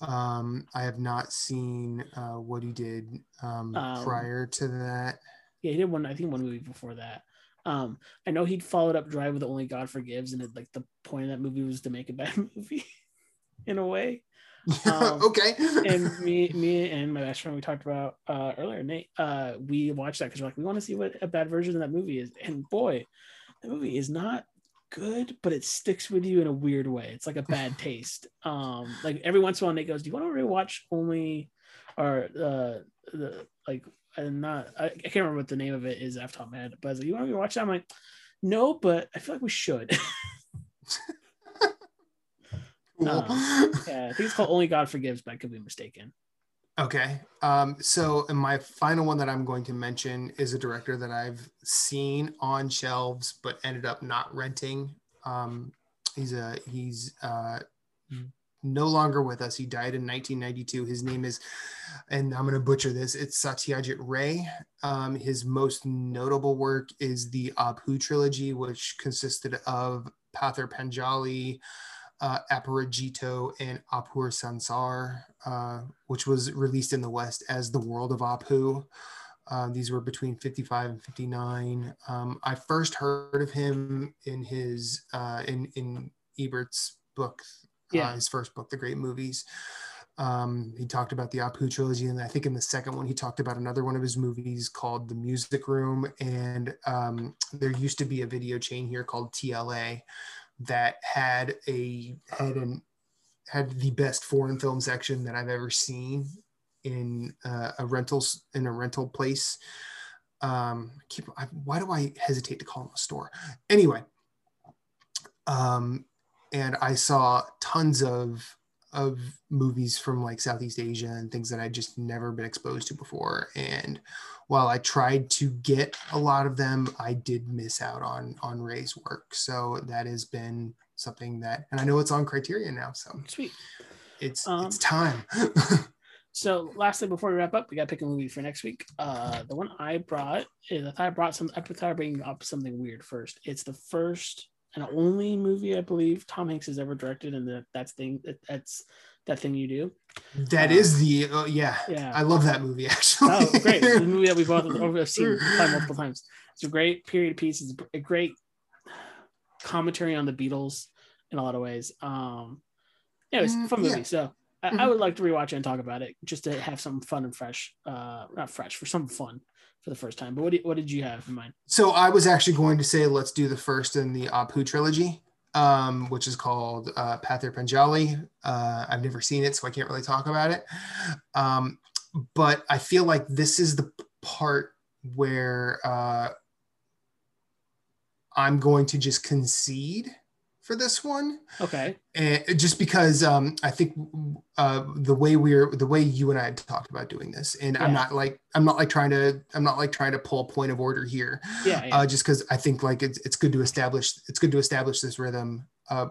Um, I have not seen uh, what he did um, um, prior to that. Yeah, he did one. I think one movie before that. Um, I know he'd followed up Drive with Only God Forgives, and it, like the point of that movie was to make a bad movie, in a way. Um, okay. and me, me, and my best friend we talked about uh, earlier, Nate. Uh, we watched that because we're like, we want to see what a bad version of that movie is. And boy, the movie is not good, but it sticks with you in a weird way. It's like a bad taste. Um, like every once in a while, Nate goes, "Do you want to rewatch Only?" Or uh, the like, I'm not. I, I can't remember what the name of it is off the top of my head. But I was like, "You want to rewatch that?" I'm like, "No, but I feel like we should." Cool. Uh, yeah, I think it's called Only God Forgives, but I could be mistaken. Okay. Um, so and my final one that I'm going to mention is a director that I've seen on shelves but ended up not renting. Um, he's a he's uh, no longer with us. He died in nineteen ninety-two. His name is, and I'm going to butcher this, it's Satyajit Ray. Um, his most notable work is the Abhu trilogy, which consisted of Pather Panjali, Uh, Aparajito, and Apur Sansar, uh, which was released in the West as The World of Apu. Uh, these were between fifty-five and fifty-nine. Um, I first heard of him in his uh, in in Ebert's book yeah. uh, his first book, The Great Movies. Um, he talked about the Apu trilogy, and I think in the second one he talked about another one of his movies called The Music Room. And um, there used to be a video chain here called T L A that had a had an had the best foreign film section that I've ever seen in uh, a rental in a rental place. Um, keep, I, why do I hesitate to call them a store? Anyway, um, and I saw tons of. of movies from like Southeast Asia and things that I'd just never been exposed to before. And while I tried to get a lot of them, I did miss out on, on Ray's work. So that has been something that, and I know it's on Criterion now, so sweet. It's, um, it's time. So lastly, before we wrap up, we got to pick a movie for next week. Uh, the one I brought is, I thought I brought some, I thought I bring up something weird first. It's the first and only movie I believe Tom Hanks has ever directed, and that that's thing that, that's that thing you do. That um, is the uh, yeah. yeah. I love that movie actually. Oh, great! The movie that we both have seen multiple times. It's a great period piece. It's a great commentary on the Beatles in a lot of ways. Um, yeah, it was a fun movie. Yeah. So I, mm-hmm. I would like to rewatch it and talk about it just to have something fun and fresh. Uh, not fresh for some fun. For the first time, but what did, what did you have in mind? So I was actually going to say let's do the first in the Apu trilogy, um, which is called uh, Pather Panjali. Uh, I've never seen it, so I can't really talk about it. Um, but I feel like this is the part where uh, I'm going to just concede for this one. Okay. And just because um, I think uh, the way we're the way you and I had talked about doing this, and yeah. I'm not like I'm not like trying to I'm not like trying to pull point of order here. Yeah. yeah. Uh, just because I think like it's it's good to establish it's good to establish this rhythm. Uh,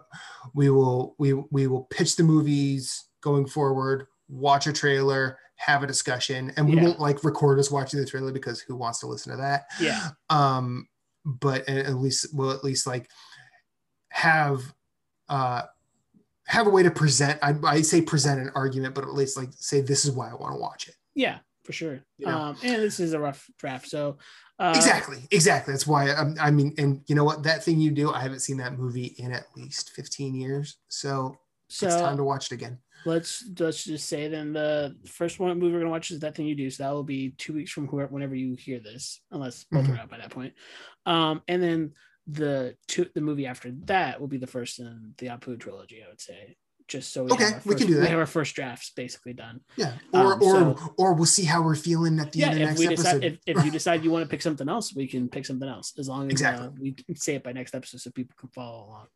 we will we we will pitch the movies going forward, watch a trailer, have a discussion, and we yeah. won't like record us watching the trailer because who wants to listen to that? Yeah. Um, but at least we'll at least like. have uh have a way to present I, I say present an argument, but at least like say this is why I want to watch it. Yeah, for sure. You know? Um and this is a rough draft, so uh exactly exactly that's why I, I mean, and you know what, That Thing You Do, I haven't seen that movie in at least fifteen years, so, so it's time to watch it again. Let's let's just say then the first one movie we're gonna watch is That Thing You Do. So that will be two weeks from whoever, whenever you hear this, unless both mm-hmm. are out by that point. Um and then the two the movie after that will be the first in the Apu trilogy, I would say, just so we okay have our first, we can do that. We have our first drafts basically done. Yeah, or um, or so, or we'll see how we're feeling at the yeah, end of if next we decide, episode. If, if you decide you want to pick something else, we can pick something else, as long as exactly. uh, we say it by next episode so people can follow along.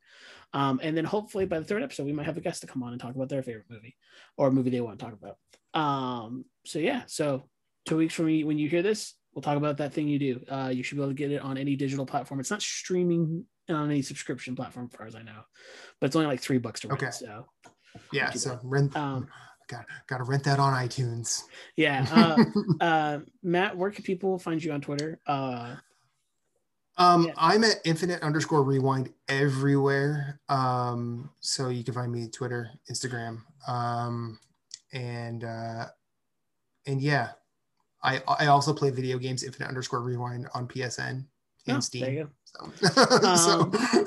Um and then hopefully by the third episode we might have a guest to come on and talk about their favorite movie or a movie they want to talk about. Um so yeah, so two weeks from when you hear this, we'll talk about That Thing You Do. Uh, you should be able to get it on any digital platform. It's not streaming on any subscription platform, as far as I know, but it's only like three bucks to rent. Okay. So yeah, so that. rent. Um, got got to rent that on iTunes. Yeah, uh, uh, Matt, where can people find you on Twitter? Uh, um, yeah. I'm at infinite underscore rewind everywhere. Um, so you can find me on Twitter, Instagram, um, and uh, and yeah. I, I also play video games, Infinite Underscore Rewind on P S N and oh, Steam. There you go. So, um, so.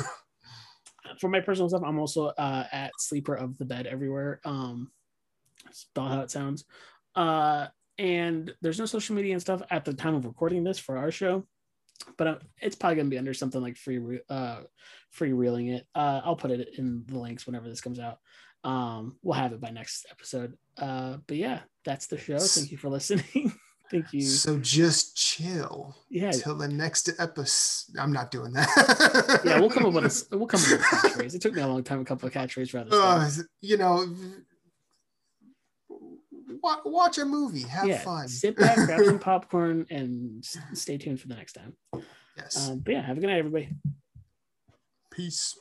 For my personal stuff, I'm also uh, at Sleeper of the Bed everywhere. Um, that's not how it sounds. Uh, and there's no social media and stuff at the time of recording this for our show, but I'm, it's probably going to be under something like free re- uh, free reeling it. Uh, I'll put it in the links whenever this comes out. Um, we'll have it by next episode. Uh, but yeah, that's the show. Thank you for listening. Thank you. So just chill. Yeah. Till the next episode. I'm not doing that. Yeah, we'll come up with a we'll come up with a catchphrase. It took me a long time. A couple of catchphrases rather. Uh, you know, watch, watch a movie. Have yeah, fun. Sit back, grab some popcorn, and stay tuned for the next time. Yes. Um, but yeah, have a good night, everybody. Peace.